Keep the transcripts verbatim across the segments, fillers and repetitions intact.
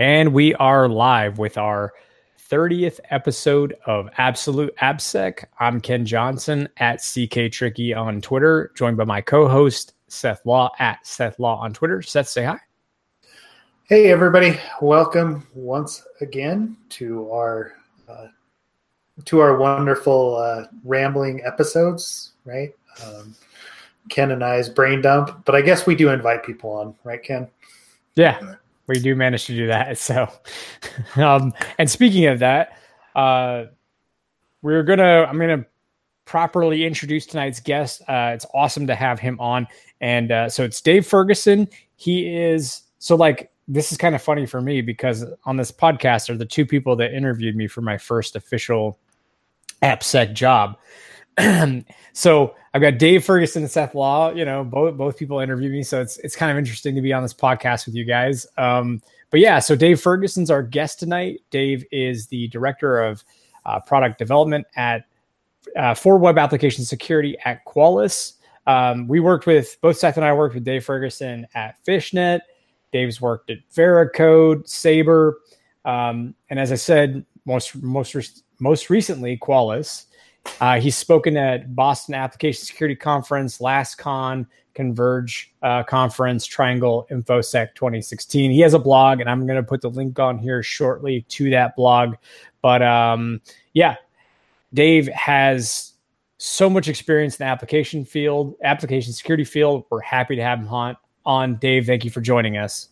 And we are live with our thirtieth episode of Absolute AppSec. I'm Ken Johnson at C K Tricky on Twitter, joined by my co-host Seth Law at Seth Law on Twitter. Seth, say hi. Hey, everybody. Welcome once again to our uh, to our wonderful uh, rambling episodes, right? Um, Ken and I's brain dump, but I guess we do invite people on, right, Ken? Yeah, we do manage to do that. So, um, and speaking of that, uh, we're gonna I'm gonna properly introduce tonight's guest. Uh, it's awesome to have him on, and uh, so it's Dave Ferguson. He is so like this is kind of funny for me because on this podcast are the two people that interviewed me for my first official AppSec job. So I've got Dave Ferguson and Seth Law, you know, both both people interview me. So it's it's kind of interesting to be on this podcast with you guys. Um, but yeah, so Dave Ferguson's our guest tonight. Dave is the director of uh, product development at uh, for web application security at Qualys. Um, we worked with, both Seth and I worked with Dave Ferguson at Fishnet. Dave's worked at Veracode, Sabre. Um, and as I said, most, most, most recently, Qualys. Uh, he's spoken at Boston Application Security Conference, LASCON, Converge uh, Conference, Triangle InfoSec twenty sixteen. He has a blog, and I'm going to put the link on here shortly to that blog. But um, yeah, Dave has so much experience in the application field, application security field. We're happy to have him on. on. Dave, thank you for joining us.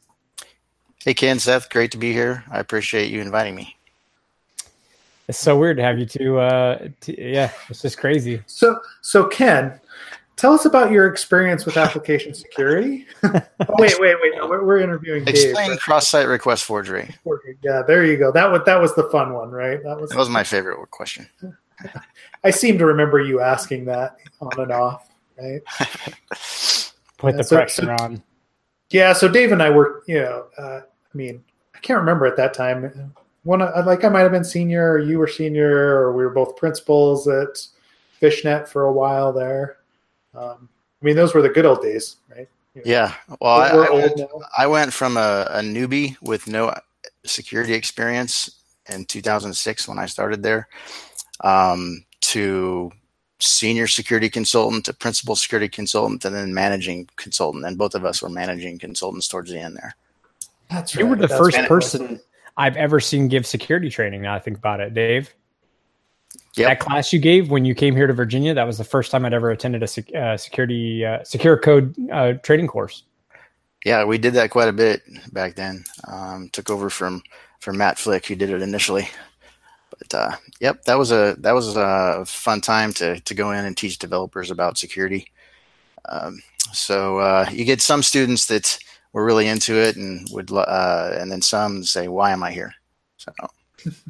Hey, Ken, Seth, great to be here. I appreciate you inviting me. It's so weird to have you two. Uh, to, yeah, it's just crazy. So, so Ken, tell us about your experience with application security. oh, wait, wait, wait. No, we're, we're interviewing Dave. Explain cross-site request forgery. Yeah, there you go. That was, that was the fun one, right? That was, that was my favorite question. I seem to remember you asking that on and off, right? Put the so, pressure so, on. Yeah, so Dave and I were, you know, uh, I mean, I can't remember at that time. One, like I might have been senior, or you were senior, or we were both principals at Fishnet for a while there. Um, I mean, those were the good old days, right? You know, yeah. Well, I, I, went, I went from a, a newbie with no security experience in two thousand six when I started there um, to senior security consultant to principal security consultant and then managing consultant. And both of us were managing consultants towards the end there. That's right. You were the That's first management. person I've ever seen give security training. Now I think about it, Dave. Yep. That class you gave when you came here to Virginia, that was the first time I'd ever attended a sec- uh, security, uh, secure code uh, training course. Yeah, we did that quite a bit back then. Um, took over from, from Matt Flick, who did it initially. But uh, yep, that was a that was a fun time to to go in and teach developers about security. Um, so uh, you get some students that were really into it and would, uh, and then some say, "Why am I here?" So, so,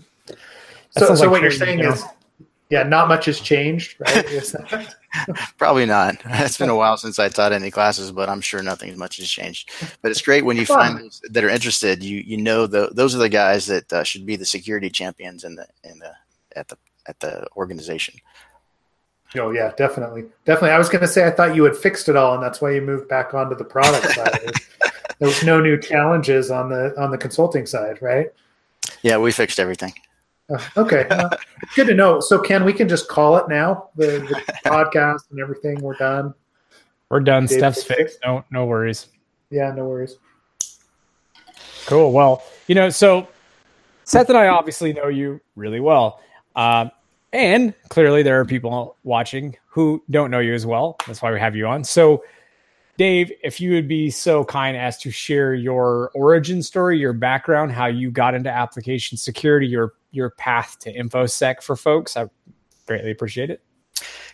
so like what you're saying is, yeah, not much has changed, right? Probably not. It's been a while since I taught any classes, but I'm sure nothing much has changed. But it's great when you find those that are interested. You you know the, those are the guys that uh, should be the security champions in the in the at the at the organization. Oh yeah, definitely, definitely. I was going to say I thought you had fixed it all, and that's why you moved back onto the product side. There was no new challenges on the on the consulting side, right? Yeah, we fixed everything. Uh, okay, uh, good to know. So, Ken, we can just call it now. The, the podcast and everything, we're done. We're done. Dave, Steph's fixed. No, no worries. Yeah, no worries. Cool. Well, you know, so Seth and I obviously know you really well, um, and clearly there are people watching who don't know you as well. That's why we have you on. So, Dave, if you would be so kind as to share your origin story, your background, how you got into application security, your your path to InfoSec for folks, I greatly appreciate it.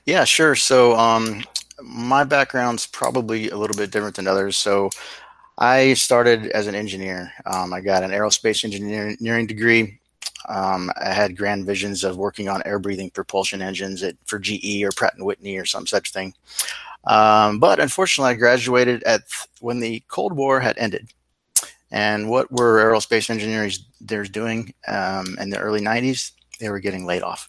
Yeah, sure. So um, my background's probably a little bit different than others. So I started as an engineer. Um, I got an aerospace engineering degree. Um, I had grand visions of working on air-breathing propulsion engines at, for G E or Pratt and Whitney or some such thing. Um, but unfortunately, I graduated at th- when the Cold War had ended. And what were aerospace engineers there's doing um, in the early nineties? They were getting laid off.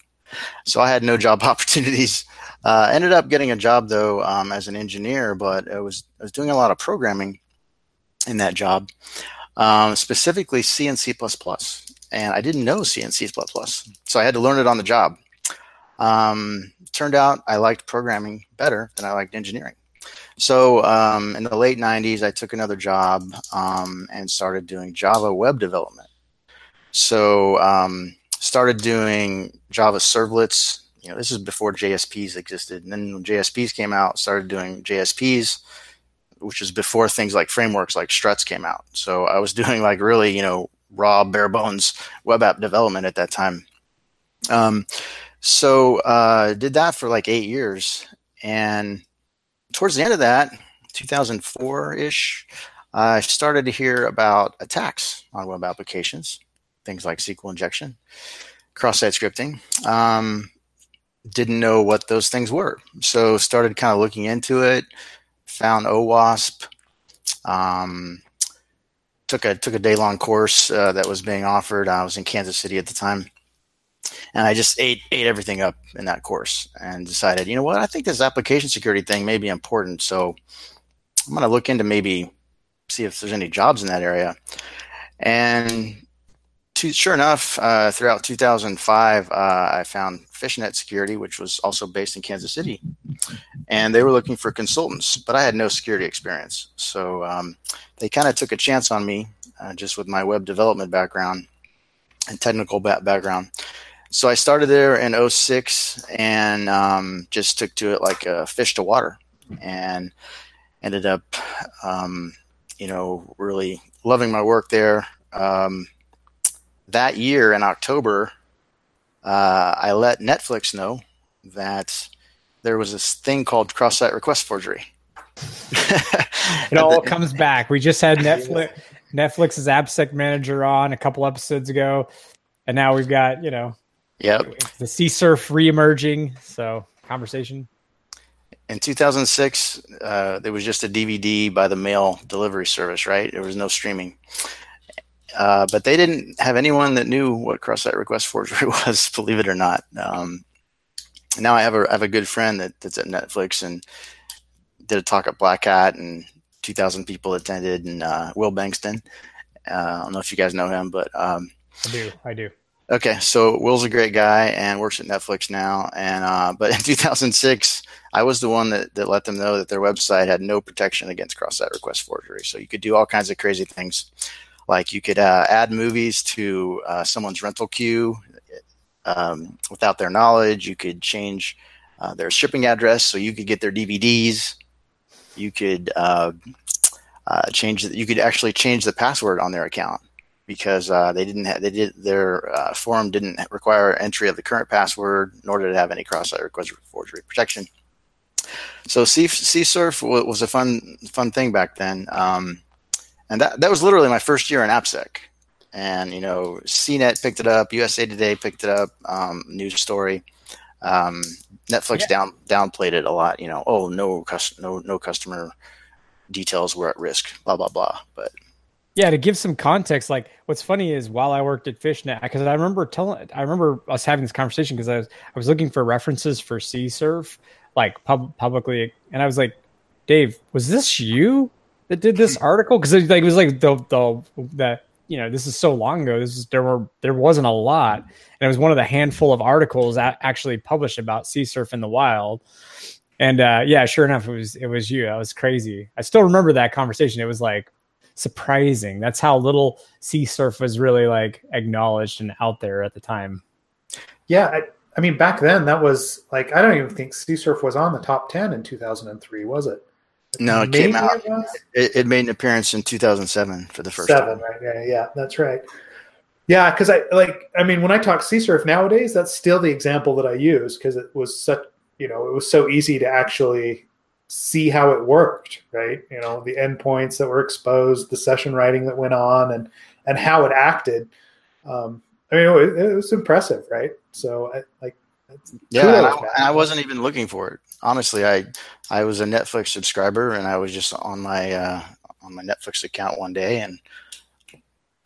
So I had no job opportunities. Uh, ended up getting a job, though, um, as an engineer, but I was, I was doing a lot of programming in that job. um, specifically C and C++. And I didn't know C and C++, so I had to learn it on the job. Um, turned out I liked programming better than I liked engineering. So um, in the late nineties, I took another job um, and started doing Java web development. So um, started doing Java servlets. You know, this is before J S Ps existed. And then when J S Ps came out, started doing J S Ps, which is before things like frameworks like struts came out. So I was doing like really, you know, raw, bare bones web app development at that time. Um, so uh, did that for like eight years. And towards the end of that, two thousand four-ish, I started to hear about attacks on web applications, things like S Q L injection, cross-site scripting. Um, didn't know what those things were. So started kind of looking into it, found OWASP, um, took a took a day-long course uh, that was being offered. I was in Kansas City at the time. And I just ate ate everything up in that course and decided, you know what, I think this application security thing may be important. So I'm going to look into maybe see if there's any jobs in that area. And to, sure enough, uh, throughout two thousand five, uh, I found Fishnet Security, which was also based in Kansas City. And they were looking for consultants, but I had no security experience. So um, they kind of took a chance on me uh, just with my web development background and technical ba- background. So I started there in oh six and um, just took to it like a fish to water and ended up, um, you know, really loving my work there. Um, that year in October, uh, I let Netflix know that there was this thing called cross-site request forgery. It all comes back. We just had Netflix, Netflix's AppSec manager on a couple episodes ago, and now we've got, you know, yep, the C S R F reemerging. So conversation. In two thousand six, uh, there was just a D V D by the mail delivery service, right? There was no streaming. Uh, but they didn't have anyone that knew what cross-site request forgery was, believe it or not. Um, now I have a I have a good friend that, that's at Netflix and did a talk at Black Hat, and two thousand people attended, and uh, Will Bankston. Uh, I don't know if you guys know him, but um, I do. I do. Okay, so Will's a great guy and works at Netflix now. And uh, but in two thousand six, I was the one that, that let them know that their website had no protection against cross-site request forgery. So you could do all kinds of crazy things. Like you could uh, add movies to uh, someone's rental queue um, without their knowledge. You could change uh, their shipping address so you could get their D V Ds. You could uh, uh, change. The, you could actually change the password on their account, because uh, they didn't have, they did their uh, form didn't require entry of the current password, nor did it have any cross-site request forgery protection. So C- C S R F w- was a fun fun thing back then, um, and that that was literally my first year in AppSec. And you know, C net picked it up, U S A Today picked it up, um, news story. Um, Netflix yeah. down downplayed it a lot. You know, oh no, cus- no no customer details were at risk. Blah blah blah, but. Yeah, to give some context, like what's funny is while I worked at Fishnet, because I remember telling, I remember us having this conversation because I was I was looking for references for C S R F, like pub, publicly, and I was like, Dave, was this you that did this article? Because it, like, it was like the the that you know this is so long ago. This is there were there wasn't a lot, and it was one of the handful of articles that actually published about C S R F in the wild. And uh, yeah, sure enough, it was it was you. That was crazy. I still remember that conversation. It was like. Surprising. That's how little C S R F was really like acknowledged and out there at the time. Yeah. I, I mean, back then that was like, I don't even think C S R F was on the top ten in two thousand three, was it? No, it Maybe came out. It, it made an appearance in two thousand seven for the first Seven, time. Right? Yeah, yeah, that's right. Yeah. Cause I like, I mean, when I talk C S R F nowadays, that's still the example that I use. Cause it was such, you know, it was so easy to actually see how it worked, right? You know, the endpoints that were exposed, the session writing that went on, and and how it acted. Um, I mean, it, it was impressive, right? So, I, like, yeah, and I, and I wasn't even looking for it. Honestly, I I was a Netflix subscriber, and I was just on my uh, on my Netflix account one day, and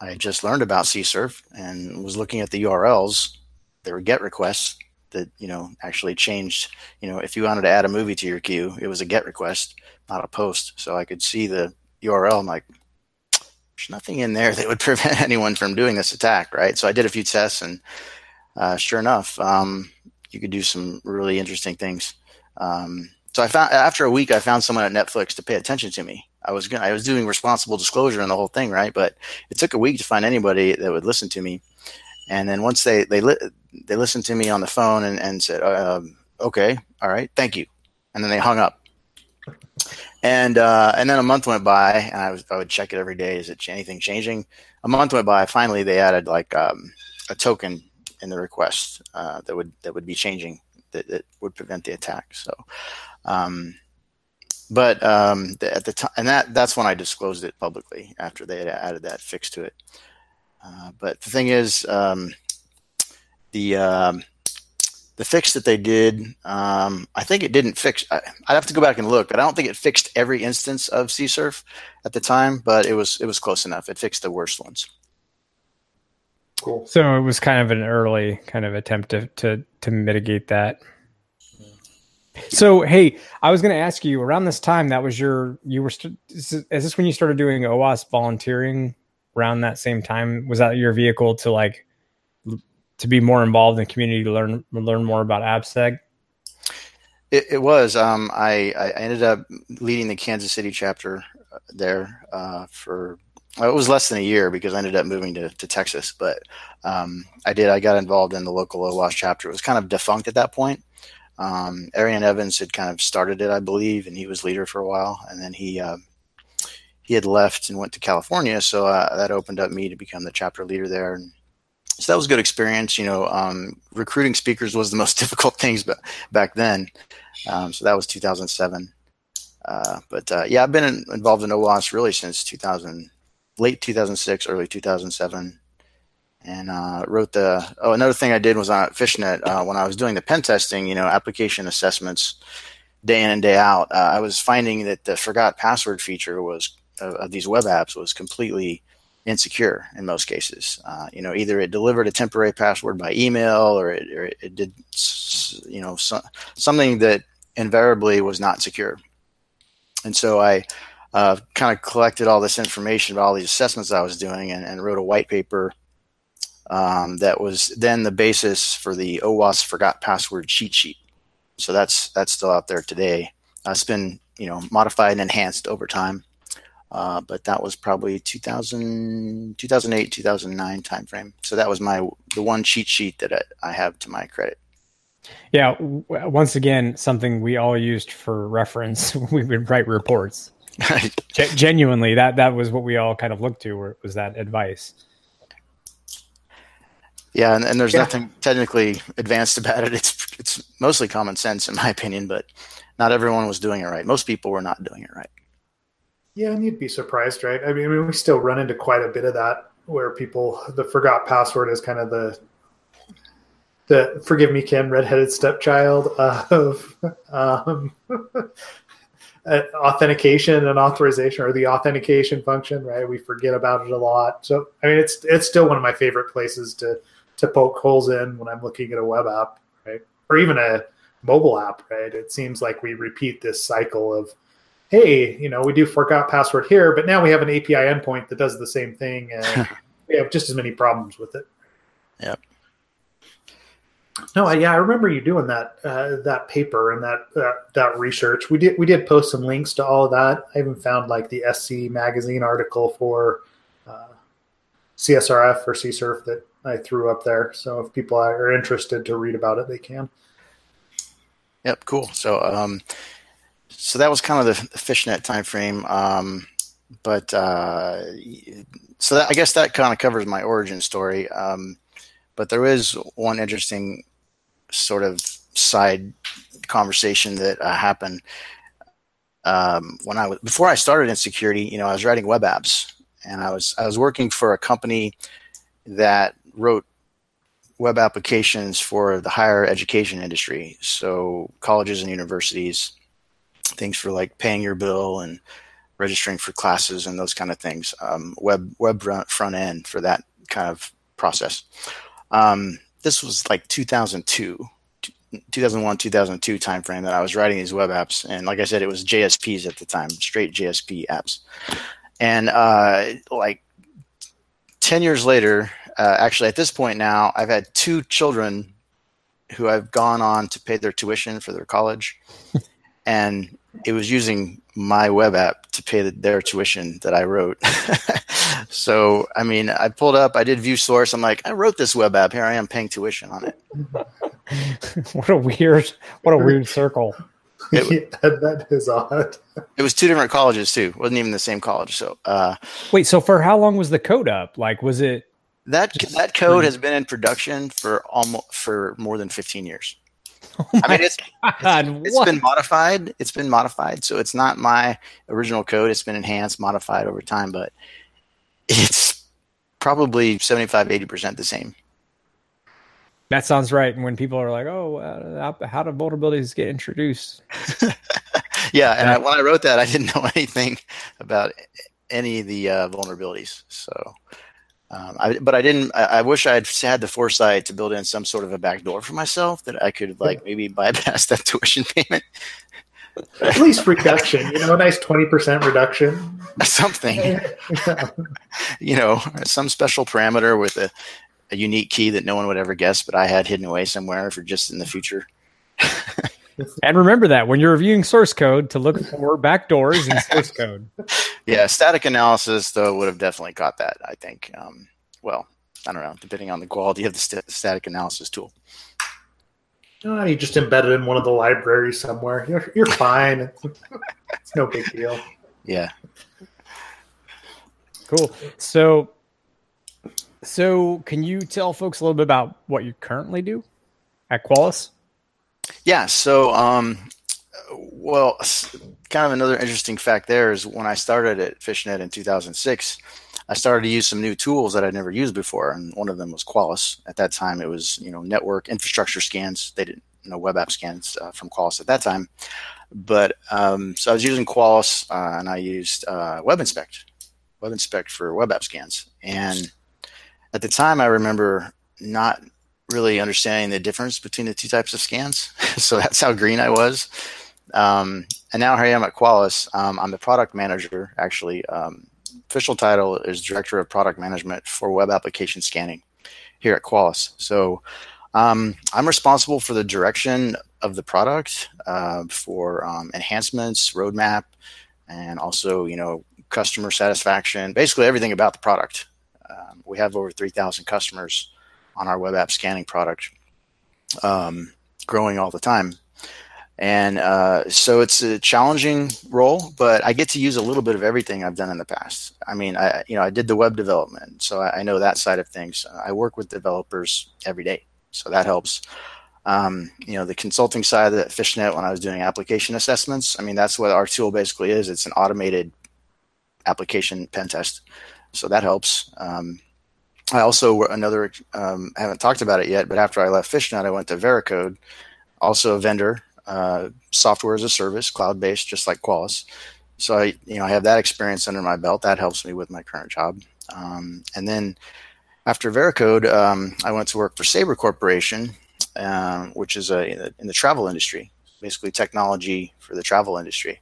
I just learned about C S R F and was looking at the U R Ls. There were GET requests that, you know, actually changed, you know, if you wanted to add a movie to your queue, it was a GET request, not a POST. So I could see the U R L. I'm like, there's nothing in there that would prevent anyone from doing this attack, right? So I did a few tests, and uh, sure enough, um, you could do some really interesting things. Um, so I found after a week, I found someone at Netflix to pay attention to me. I was gonna, I was doing responsible disclosure and the whole thing, right? But it took a week to find anybody that would listen to me. And then once they they li they listened to me on the phone and, and said, uh, "Okay, all right, thank you," and then they hung up. And uh, and then a month went by, and I was I would check it every day. Is it anything changing? A month went by. Finally, they added like um, a token in the request uh, that would that would be changing that, that would prevent the attack. So, um, but um, the, at the time, and that that's when I disclosed it publicly after they had added that fix to it. Uh, but the thing is, um, the um, the fix that they did, um, I think it didn't fix. I, I'd have to go back and look, but I don't think it fixed every instance of C S R F at the time. But it was it was close enough. It fixed the worst ones. Cool. So it was kind of an early kind of attempt to to, to mitigate that. Yeah. So hey, I was going to ask you around this time. That was your you were st is this when you started doing OWASP volunteering? Around that same time, was that your vehicle to like to be more involved in the community, to learn learn more about AppSec? It, it was. Um, I, I ended up leading the Kansas City chapter there uh, for well, it was less than a year because I ended up moving to, to Texas. But um, I did. I got involved in the local OWASP chapter. It was kind of defunct at that point. Um, Arian Evans had kind of started it, I believe, and he was leader for a while, and then he. Uh, He had left and went to California, so uh, that opened up me to become the chapter leader there. And so that was a good experience. You know, um, recruiting speakers was the most difficult things back then. Um, so that was two thousand seven. Uh, but uh, yeah, I've been in, involved in OWASP really since two thousand, late two thousand six, early two thousand seven, and uh, wrote the. Oh, another thing I did was on Fishnet uh, when I was doing the pen testing. You know, application assessments, day in and day out. Uh, I was finding that the forgot password feature was. Of these web apps was completely insecure in most cases. Uh, you know, either it delivered a temporary password by email, or it, or it did, you know, so, something that invariably was not secure. And so I uh, kind of collected all this information about all these assessments I was doing, and, and wrote a white paper um, that was then the basis for the OWASP Forgot Password cheat sheet. So that's that's still out there today. Uh, it's been, you know, modified and enhanced over time. Uh, but that was probably two thousand, two thousand eight, two thousand nine timeframe. So that was my the one cheat sheet that I, I have to my credit. Yeah, w once again, something we all used for reference. We would write reports. G- genuinely, that that was what we all kind of looked to. Where it was that advice. Yeah, and, and there's yeah. nothing technically advanced about it. It's it's mostly common sense, in my opinion. But not everyone was doing it right. Most people were not doing it right. Yeah, and you'd be surprised, right? I mean, we still run into quite a bit of that, where people, the forgot password is kind of the, the forgive me, Kim, redheaded stepchild of um, authentication and authorization, or the authentication function, right? We forget about it a lot. So, I mean, it's it's still one of my favorite places to to poke holes in when I'm looking at a web app, right? Or even a mobile app, right? It seems like we repeat this cycle of, hey, you know, we do forgot password here, but now we have an A P I endpoint that does the same thing, and we have just as many problems with it. Yep. No, I, yeah, I remember you doing that uh, that paper and that, that that research. We did we did post some links to all of that. I even found like the S C magazine article for uh, C S R F or C S R F that I threw up there. So if people are interested to read about it, they can. Yep. Cool. So. Um, So that was kind of the, the Fishnet time frame, um, but uh, so that, I guess that kind of covers my origin story. Um, but there is one interesting sort of side conversation that uh, happened um, when I was before I started in security. You know, I was writing web apps, and I was I was working for a company that wrote web applications for the higher education industry, so colleges and universities. Things for like paying your bill and registering for classes and those kind of things. Um, web web front end for that kind of process. Um, this was like two thousand two, two thousand one, two thousand two timeframe that I was writing these web apps. And like I said, it was J S Ps at the time, straight J S P apps. And uh, like ten years later, uh, actually at this point now, I've had two children who I've gone on to pay their tuition for their college. And it was using my web app to pay the, their tuition that I wrote. So, I mean, I pulled up, I did view source. I'm like, I wrote this web app. Here I am paying tuition on it. What a weird, what a weird circle. It, yeah, that is odd. It was two different colleges too. It wasn't even the same college. So, uh, wait, so for how long was the code up? Like, was it that, that code has been in production for almost, for more than fifteen years. Oh I mean, it's, God, it's, it's been modified. It's been modified. So it's not my original code. It's been enhanced, modified over time, but it's probably seventy-five, eighty percent the same. That sounds right. And when people are like, oh, uh, how do vulnerabilities get introduced? Yeah. And I, when I wrote that, I didn't know anything about any of the uh, vulnerabilities. So, um, I, but I didn't, I, I wish I had had the foresight to build in some sort of a backdoor for myself that I could like maybe bypass that tuition payment. At least reduction, you know, a nice twenty percent reduction. Something, you know, some special parameter with a, a unique key that no one would ever guess, but I had hidden away somewhere for just in the future. And remember that when you're reviewing source code to look for backdoors in source code. Yeah, static analysis, though, would have definitely caught that, I think. Um, well, I don't know, depending on the quality of the st- static analysis tool. Oh, you just embedded in one of the libraries somewhere. You're, you're fine. It's no big deal. Yeah. Cool. So... So can you tell folks a little bit about what you currently do at Qualys? Yeah. So, um, well, kind of another interesting fact there is when I started at Fishnet in two thousand six, I started to use some new tools that I'd never used before. And one of them was Qualys. At that time, it was, you know, network infrastructure scans. They didn't know web app scans uh, from Qualys at that time. But um, so I was using Qualys uh, and I used uh, WebInspect, WebInspect for web app scans. And at the time, I remember not really understanding the difference between the two types of scans. So that's how green I was. Um, and now here I am at Qualys. Um, I'm the product manager, actually. Um, official title is Director of Product Management for Web Application Scanning here at Qualys. So um, I'm responsible for the direction of the product, uh, for um, enhancements, roadmap, and also, you know, customer satisfaction, basically everything about the product. Um, we have over three thousand customers on our web app scanning product, um, growing all the time. And uh, so it's a challenging role, but I get to use a little bit of everything I've done in the past. I mean, I you know, I did the web development, so I, I know that side of things. I work with developers every day, so that helps. Um, you know, the consulting side of Fishnet when I was doing application assessments, I mean, that's what our tool basically is. It's an automated application pen test. So that helps. Um, I also, another, um, I haven't talked about it yet, but after I left Fishnet, I went to Veracode, also a vendor, uh, software as a service, cloud-based, just like Qualys. So I, you know, I have that experience under my belt. That helps me with my current job. Um, and then after Veracode, um, I went to work for Sabre Corporation, um, which is a in the, in the travel industry, basically technology for the travel industry.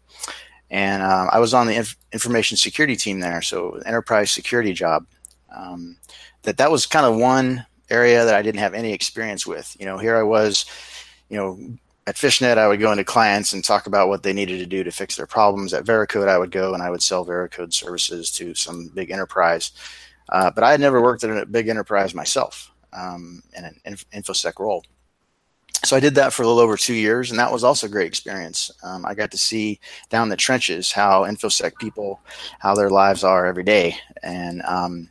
And uh, I was on the inf- information security team there, so enterprise security job. Um, that that was kind of one area that I didn't have any experience with. You know, here I was, you know, at Fishnet, I would go into clients and talk about what they needed to do to fix their problems. At Veracode, I would go and I would sell Veracode services to some big enterprise. Uh, but I had never worked at a big enterprise myself um, in an inf- InfoSec role. So I did that for a little over two years, and that was also a great experience. Um, I got to see down the trenches how InfoSec people, how their lives are every day. And um,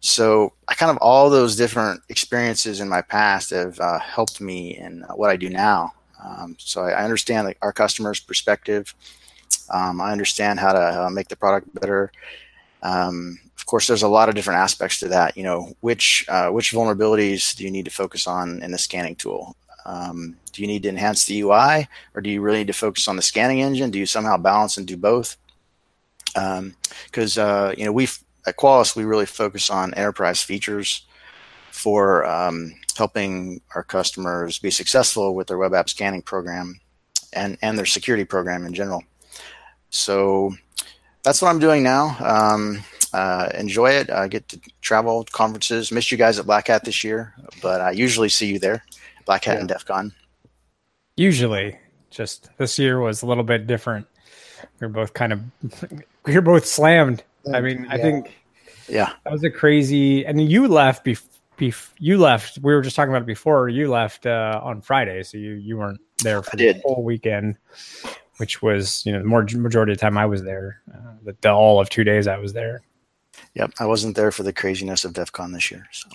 so I kind of all those different experiences in my past have uh, helped me in what I do now. Um, so I, I understand like, our customer's perspective. Um, I understand how to uh, make the product better. Um, of course, there's a lot of different aspects to that. You know, which uh, which vulnerabilities do you need to focus on in the scanning tool? Um, do you need to enhance the U I, or do you really need to focus on the scanning engine? Do you somehow balance and do both? Because um, uh, you know, we at Qualys we really focus on enterprise features for um, helping our customers be successful with their web app scanning program and and their security program in general. So that's what I'm doing now. Um, Uh, enjoy it. I get to travel, conferences. Missed you guys at Black Hat this year, but I usually see you there, Black Hat yeah. and DEF CON. Usually, just this year was a little bit different. We're both kind of, we're both slammed. I mean, yeah. I think yeah, that was a crazy, and you left before. You left. We were just talking about it before. You left uh, on Friday, so you you weren't there for the whole weekend, which was you know the more, majority of the time I was there. Uh, the, the all of two days I was there. Yep, I wasn't there for the craziness of DEF CON this year. So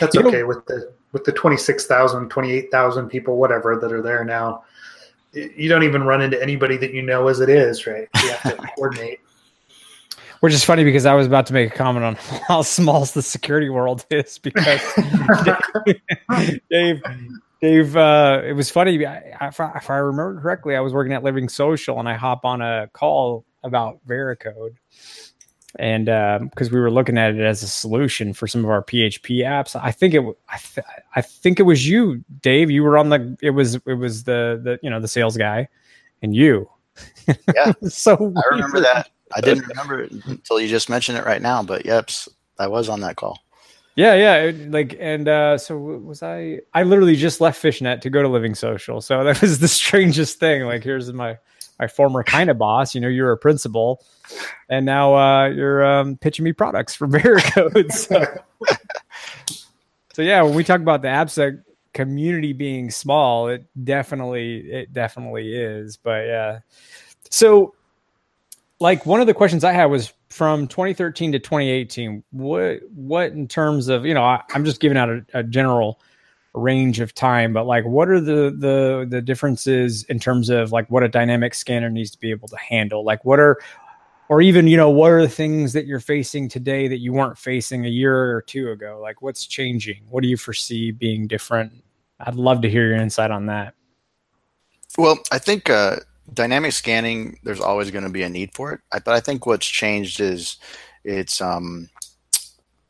that's you okay know, with the with the twenty-six thousand, twenty-eight thousand people, whatever that are there now. You don't even run into anybody that you know as it is, right? You have to coordinate. Which is funny because I was about to make a comment on how small the security world is because Dave, Dave, Dave uh, it was funny. I, if, I, if I remember correctly, I was working at Living Social and I hop on a call about Veracode. And because um, we were looking at it as a solution for some of our P H P apps, I think it, I, th- I think it was you, Dave. You were on the. It was it was the the you know the sales guy, and you. Yeah, so weird. I remember that. I didn't remember it until you just mentioned it right now, but yep, I was on that call. Yeah, yeah. Like, and uh, so was I. I literally just left Fishnet to go to Living Social, so that was the strangest thing. Like, here's my my former kind of boss. You know, you're a principal, and now uh, you're um, pitching me products for Veracode. So. so yeah, when we talk about the AppSec community being small, it definitely it definitely is. But yeah, so. Like one of the questions I had was from twenty thirteen to twenty eighteen, what, what in terms of, you know, I, I'm just giving out a, a general range of time, but like, what are the, the, the differences in terms of like what a dynamic scanner needs to be able to handle? Like what are, or even, you know, what are the things that you're facing today that you weren't facing a year or two ago? Like what's changing? What do you foresee being different? I'd love to hear your insight on that. Well, I think, uh, dynamic scanning, there's always going to be a need for it. I, but I think what's changed is it's um,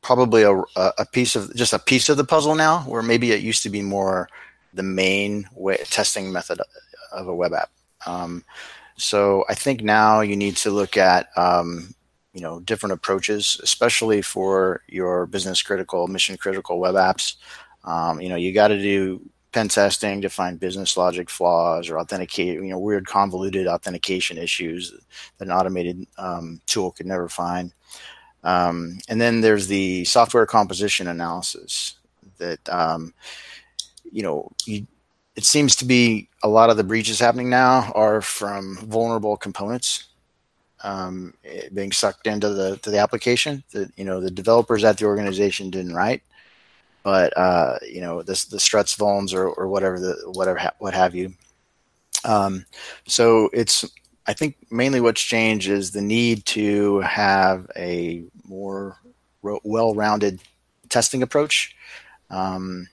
probably a, a piece of just a piece of the puzzle now, where maybe it used to be more the main way, testing method of a web app. Um, so I think now you need to look at um, you know different approaches, especially for your business critical, mission critical web apps. Um, you know you got to do pen testing to find business logic flaws or authenticate, you know, weird convoluted authentication issues that an automated um, tool could never find. Um, and then there's the software composition analysis that, um, you know, you, it seems to be a lot of the breaches happening now are from vulnerable components um, being sucked into the to the application that, you know, the developers at the organization didn't write. But uh, you know this, the struts, vulns, or, or whatever the whatever ha- what have you. Um, so it's I think mainly what's changed is the need to have a more ro- well-rounded testing approach. Um,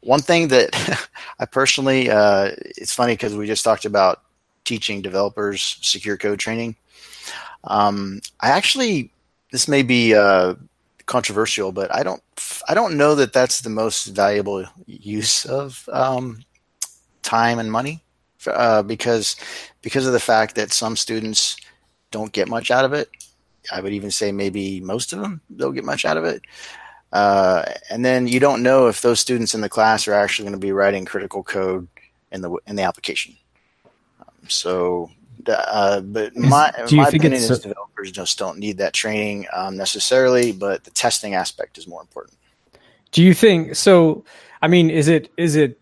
one thing that I personally, uh, it's funny because we just talked about teaching developers secure code training. Um, I actually this may be. Uh, controversial, but I don't, I don't know that that's the most valuable use of um, time and money for, uh, because, because of the fact that some students don't get much out of it. I would even say maybe most of them don't get much out of it. Uh, and then you don't know if those students in the class are actually going to be writing critical code in the, in the application. Um, so Uh, but my, is, my opinion is so- developers just don't need that training um, necessarily, but the testing aspect is more important. Do you think so? I mean, is it is it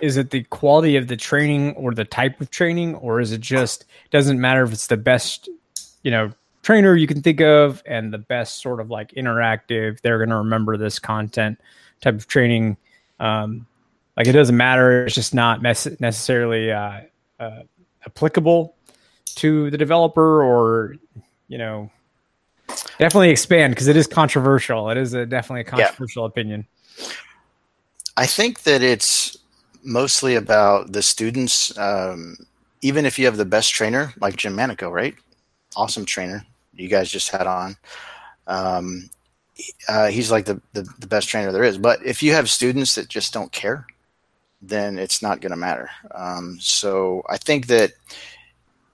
is it the quality of the training or the type of training, or is it just doesn't matter if it's the best you know trainer you can think of and the best sort of like interactive, they're going to remember this content type of training? Um, like it doesn't matter. It's just not mes- necessarily. Uh, uh, applicable to the developer or, you know, definitely expand because it is controversial. It is a, definitely a controversial yeah. opinion. I think that it's mostly about the students. Um, even if you have the best trainer, like Jim Manico, right? Awesome trainer you guys just had on. Um, uh, he's like the, the, the best trainer there is. But if you have students that just don't care, then it's not going to matter. Um, so I think that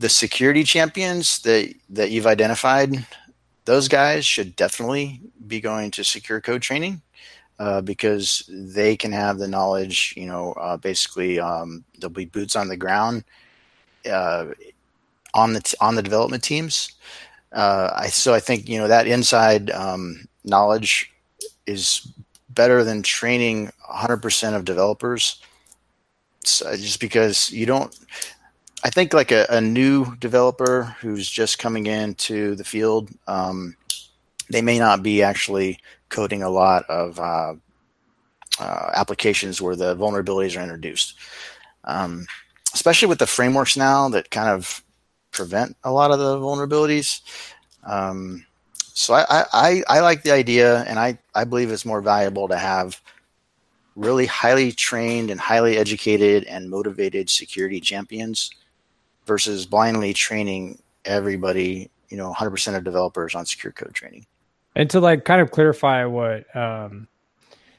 the security champions that, that you've identified, those guys should definitely be going to secure code training uh, because they can have the knowledge, you know, uh, basically um, there'll be boots on the ground uh, on the t on the development teams. Uh, I, so I think, you know, that inside um, knowledge is better than training one hundred percent of developers. So just because you don't, I think like a, a new developer who's just coming into the field, um, they may not be actually coding a lot of uh, uh, applications where the vulnerabilities are introduced, um, especially with the frameworks now that kind of prevent a lot of the vulnerabilities. Um, so I, I, I like the idea, and I, I believe it's more valuable to have really highly trained and highly educated and motivated security champions versus blindly training everybody, you know, one hundred percent of developers on secure code training. And to like kind of clarify what um,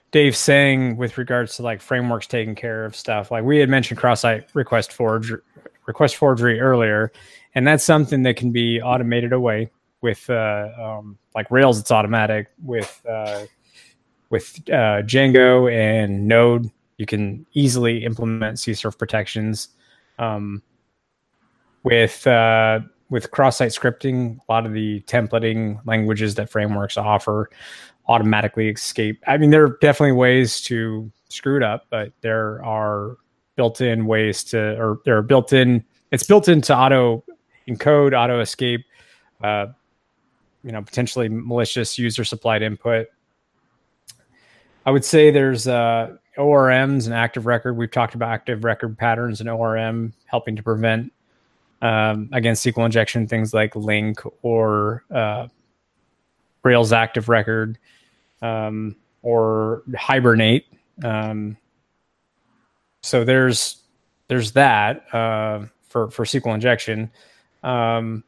Dave's saying with regards to like frameworks taking care of stuff, like we had mentioned cross-site request forgery, request forgery earlier, and that's something that can be automated away with uh, um, like Rails. It's automatic with uh, with uh, Django and Node. You can easily implement C S R F protections. Um, With uh, with cross-site scripting, a lot of the templating languages that frameworks offer automatically escape. I mean, there are definitely ways to screw it up, but there are built-in ways to, or there are built-in, it's built into auto encode, auto escape, uh, you know, potentially malicious user-supplied input. I would say there's uh, O R Ms and active record. We've talked about active record patterns and O R M helping to prevent Um, against S Q L injection, things like Link or uh, Rails Active Record um, or Hibernate. Um, so there's there's that uh, for for S Q L injection. Um,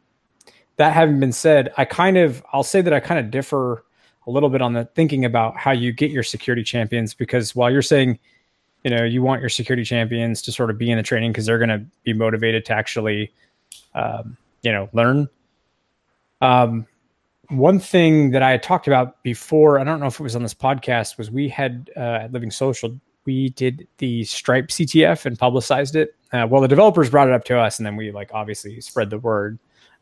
that having been said, I kind of I'll say that I kind of differ a little bit on the thinking about how you get your security champions, because while you're saying, you know, you want your security champions to sort of be in the training because they're going to be motivated to actually, um, you know, learn. Um, one thing that I had talked about before, I don't know if it was on this podcast, was we had uh, at Living Social, we did the Stripe C T F and publicized it. Uh, well, the developers brought it up to us, and then we like obviously spread the word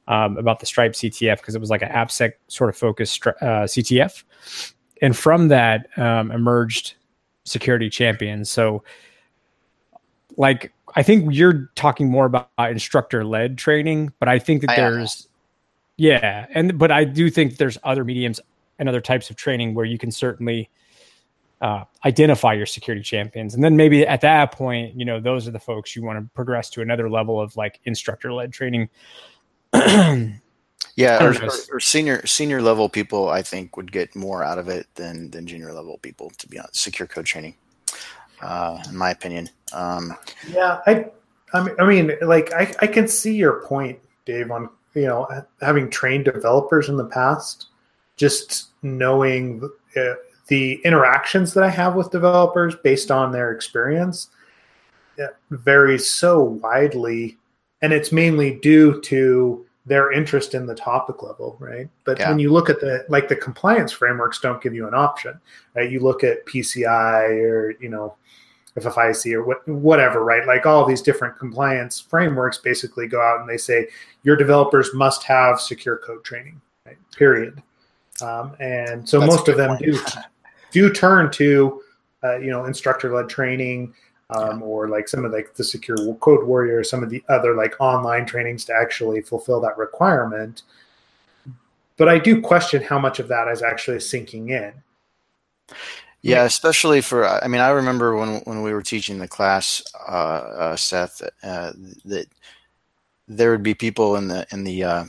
um, about the Stripe C T F because it was like an AppSec sort of focused uh, C T F. And from that um, emerged security champions. So like, I think you're talking more about instructor led training, but I think that I there's, yeah. And, but I do think there's other mediums and other types of training where you can certainly uh, identify your security champions. And then maybe at that point, you know, those are the folks you want to progress to another level of like instructor led training. Yeah. Or, or, or senior, senior level people, I think, would get more out of it than, than junior level people, to be honest, secure code training, uh, in my opinion. Um, yeah. I, I mean, like I, I can see your point, Dave, on, you know, having trained developers in the past, just knowing uh, the interactions that I have with developers based on their experience varies so widely. And it's mainly due to their interest in the topic level, right? But yeah, when you look at the, like the compliance frameworks don't give you an option, right? You look at P C I or, you know, F F I C or what, whatever, right? Like all these different compliance frameworks basically go out and they say, your developers must have secure code training, right? Period. Um, and so that's most of them do, do turn to, uh, you know, instructor-led training, Um, yeah. or like some of like the Secure Code Warrior, some of the other like online trainings to actually fulfill that requirement. But I do question how much of that is actually sinking in. Yeah, especially for, I mean, I remember when, when we were teaching the class, uh, uh, Seth, uh, that there would be people in the, in the, uh,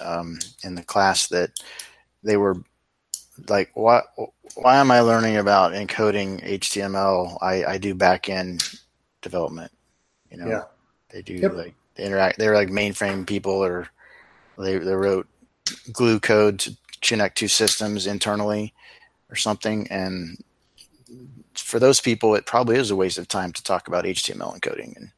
um, in the class that they were like, why, why am I learning about encoding H T M L? I, I do backend development, you know. Yeah. They do yep. like they interact. They're like mainframe people, or they they wrote glue code to connect two systems internally, or something. And for those people, it probably is a waste of time to talk about H T M L encoding. And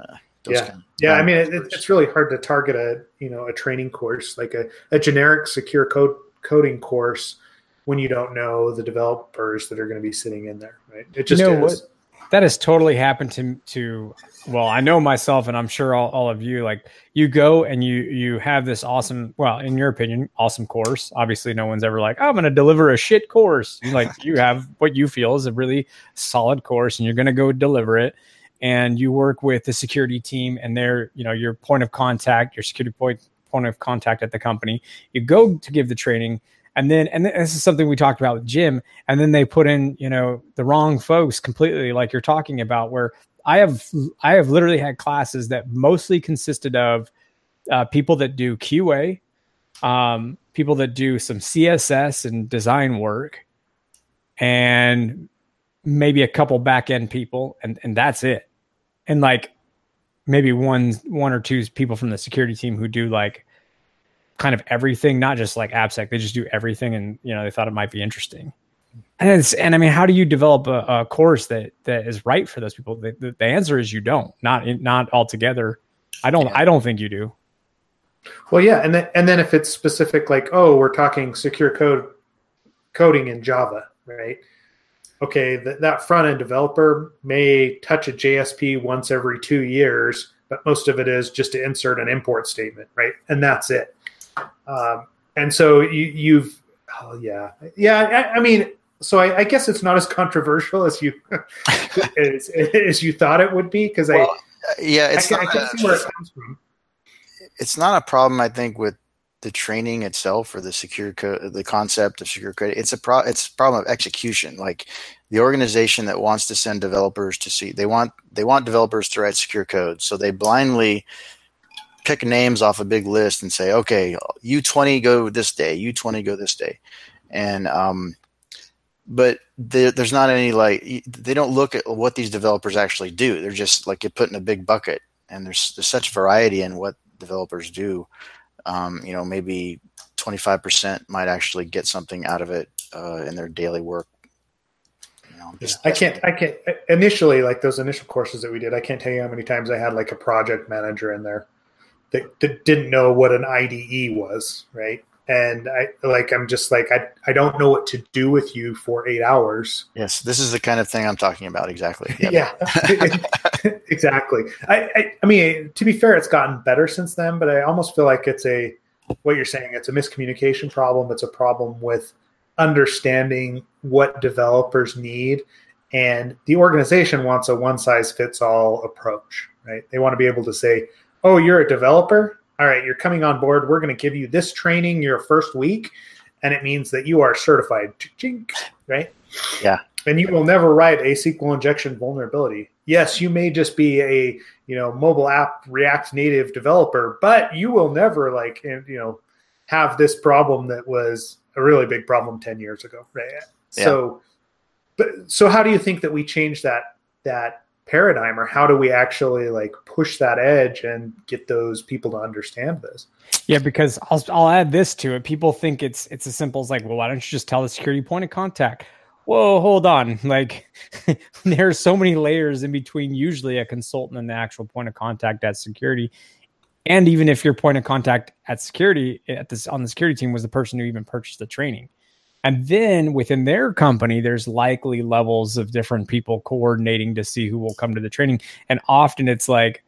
uh, Those yeah. Kind of yeah. I mean, it, it's really hard to target a, you know, a training course, like a, a generic secure code coding course when you don't know the developers that are going to be sitting in there. Right. It just, you know, is. What, that has totally happened to, to, well, I know myself, and I'm sure all, all of you, like you go and you, you have this awesome, well, in your opinion, awesome course. Obviously no one's ever like, oh, I'm going to deliver a shit course. Like you have what you feel is a really solid course and you're going to go deliver it. And you work with the security team and they're, you know, your point of contact, your security point point of contact at the company. You go to give the training, and then, and this is something we talked about with Jim, and then they put in, you know, the wrong folks completely, like you're talking about, where I have, I have literally had classes that mostly consisted of uh, people that do Q A, um, people that do some C S S and design work, and maybe a couple back-end people, and, and that's it. And like maybe one one or two people from the security team who do like kind of everything, not just like AppSec. They just do everything, and you know, they thought it might be interesting. And it's, and I mean, how do you develop a, a course that that is right for those people? The, the, the answer is you don't. Not not altogether. I don't. Yeah. I don't think you do. Well, yeah, and then and then if it's specific, like, oh, we're talking secure code coding in Java, right? Okay, that, that front-end developer may touch a J S P once every two years, but most of it is just to insert an import statement, right? And that's it. Um, and so you, you've, oh, yeah. Yeah, I, I mean, so I, I guess it's not as controversial as you as, as you thought it would be, because well, I, yeah, it's I, not, I can see where it comes from. It's not a problem, I think, with the training itself or the secure code, the concept of secure code. It's a pro it's a problem of execution. Like the organization that wants to send developers to see, they want, they want developers to write secure code. So they blindly pick names off a big list and say, okay, you twenty go this day, you twenty go this day. And, um, but there, there's not any, like, they don't look at what these developers actually do. They're just like, you put in a big bucket, and there's, there's such variety in what developers do. Um, you know, maybe twenty-five percent might actually get something out of it uh, in their daily work. You know, yeah, I can't, I can't initially, like those initial courses that we did, I can't tell you how many times I had like a project manager in there that, that didn't know what an I D E was. Right. And I like, I'm just like, I, I don't know what to do with you for eight hours. Yes. This is the kind of thing I'm talking about. Exactly. Yep. Yeah, exactly. I, I, I mean, to be fair, it's gotten better since then, but I almost feel like it's a, what you're saying, it's a miscommunication problem. It's a problem with understanding what developers need, and the organization wants a one size fits all approach, right? They want to be able to say, oh, you're a developer. All right, you're coming on board. We're going to give you this training your first week, and it means that you are certified. Chink, right? Yeah. And you will never write a S Q L injection vulnerability. Yes, you may just be a, you know, mobile app React Native developer, but you will never, like, you know, have this problem that was a really big problem ten years ago, right? Yeah. So, but so how do you think that we change that that? paradigm, or how do we actually like push that edge and get those people to understand this? Yeah, because I'll I'll add this to it. People think it's it's as simple as like, well, why don't you just tell the security point of contact? Whoa, hold on. Like there's so many layers in between usually a consultant and the actual point of contact at security. And even if your point of contact at security at this on the security team was the person who even purchased the training. And then within their company, there's likely levels of different people coordinating to see who will come to the training. And often it's like,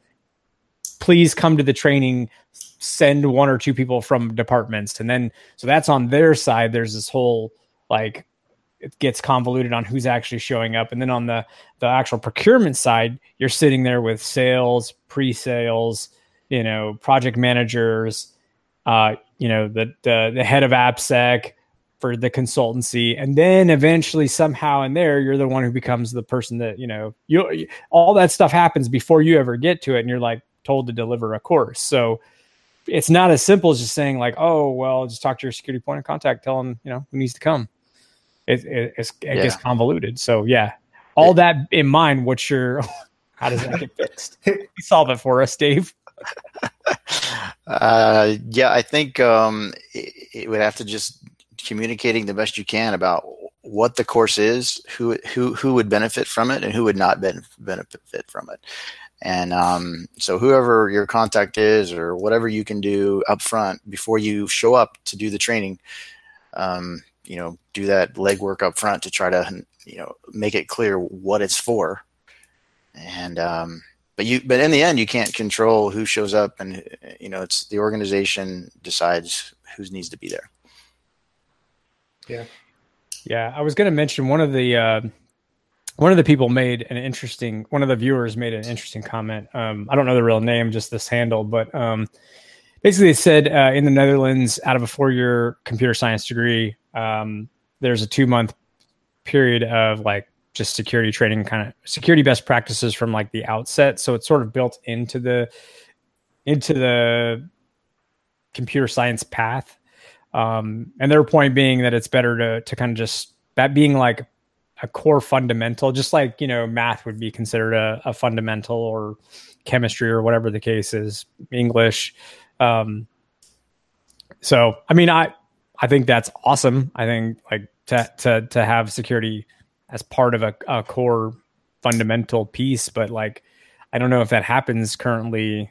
please come to the training, send one or two people from departments. And then, so that's on their side. There's this whole, like, it gets convoluted on who's actually showing up. And then on the, the actual procurement side, you're sitting there with sales, pre-sales, you know, project managers, uh, you know, the, the, the head of AppSec, for the consultancy. And then eventually somehow in there, you're the one who becomes the person that, you know, you all that stuff happens before you ever get to it. And you're like told to deliver a course. So it's not as simple as just saying like, oh, well, just talk to your security point of contact, tell them, you know, who needs to come. It, it, it's, it yeah. gets convoluted. So yeah, all it, that in mind, what's your, how does that get fixed? Solve it for us, Dave. uh, yeah, I think um, it, it would have to just, communicating the best you can about what the course is, who who who would benefit from it, and who would not benefit from it, And um, so whoever your contact is or whatever you can do up front before you show up to do the training, um, you know, do that legwork up front to try to, you know, make it clear what it's for. And um, but you but in the end, you can't control who shows up, and, you know, it's the organization decides who needs to be there. Yeah. Yeah. I was going to mention one of the uh, one of the people made an interesting one of the viewers made an interesting comment. Um, I don't know the real name, just this handle, but um, basically it said uh, in the Netherlands, out of a four year computer science degree, um, there's a two month period of like just security training, kind of security best practices from like the outset. So it's sort of built into the into the computer science path. Um, and their point being that it's better to to kind of just that being like a core fundamental, just like, you know, math would be considered a, a fundamental, or chemistry, or whatever the case is, English. Um, so, I mean, I, I think that's awesome. I think like to, to, to have security as part of a, a core fundamental piece, but like, I don't know if that happens currently.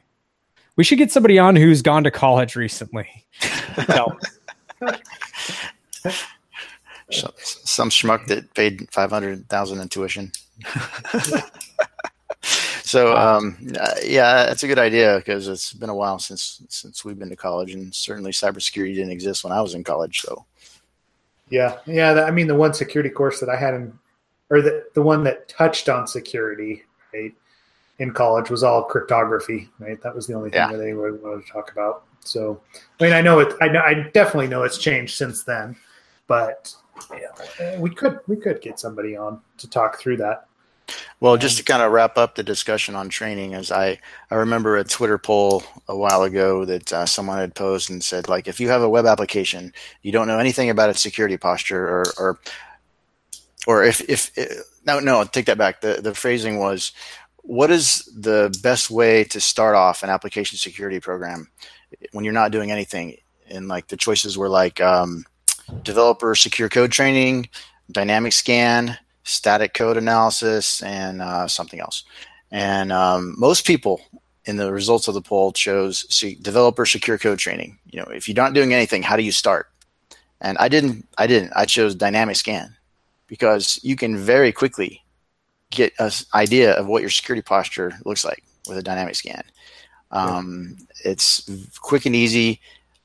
We should get somebody on who's gone to college recently. So, some, some schmuck that paid five hundred thousand in tuition. So um, yeah, that's a good idea, because it's been a while since since we've been to college, and certainly cybersecurity didn't exist when I was in college. So yeah, yeah. I mean, the one security course that I had, in, or the the one that touched on security, right, in college was all cryptography. Right, that was the only thing yeah. that anyone wanted to talk about. So, I mean, I know it. I, know, I definitely know it's changed since then, but yeah, we could we could get somebody on to talk through that. Well, just to kind of wrap up the discussion on training, as I I remember a Twitter poll a while ago that uh, someone had posed and said, like, if you have a web application, you don't know anything about its security posture, or or or if if it, no no take that back. The the phrasing was, what is the best way to start off an application security program when you're not doing anything? And like the choices were like um, developer secure code training, dynamic scan, static code analysis, and uh, something else. And um, most people in the results of the poll chose see, developer secure code training. You know, if you're not doing anything, how do you start? And I didn't. I didn't. I chose dynamic scan, because you can very quickly get an idea of what your security posture looks like with a dynamic scan. Um, it's quick and easy.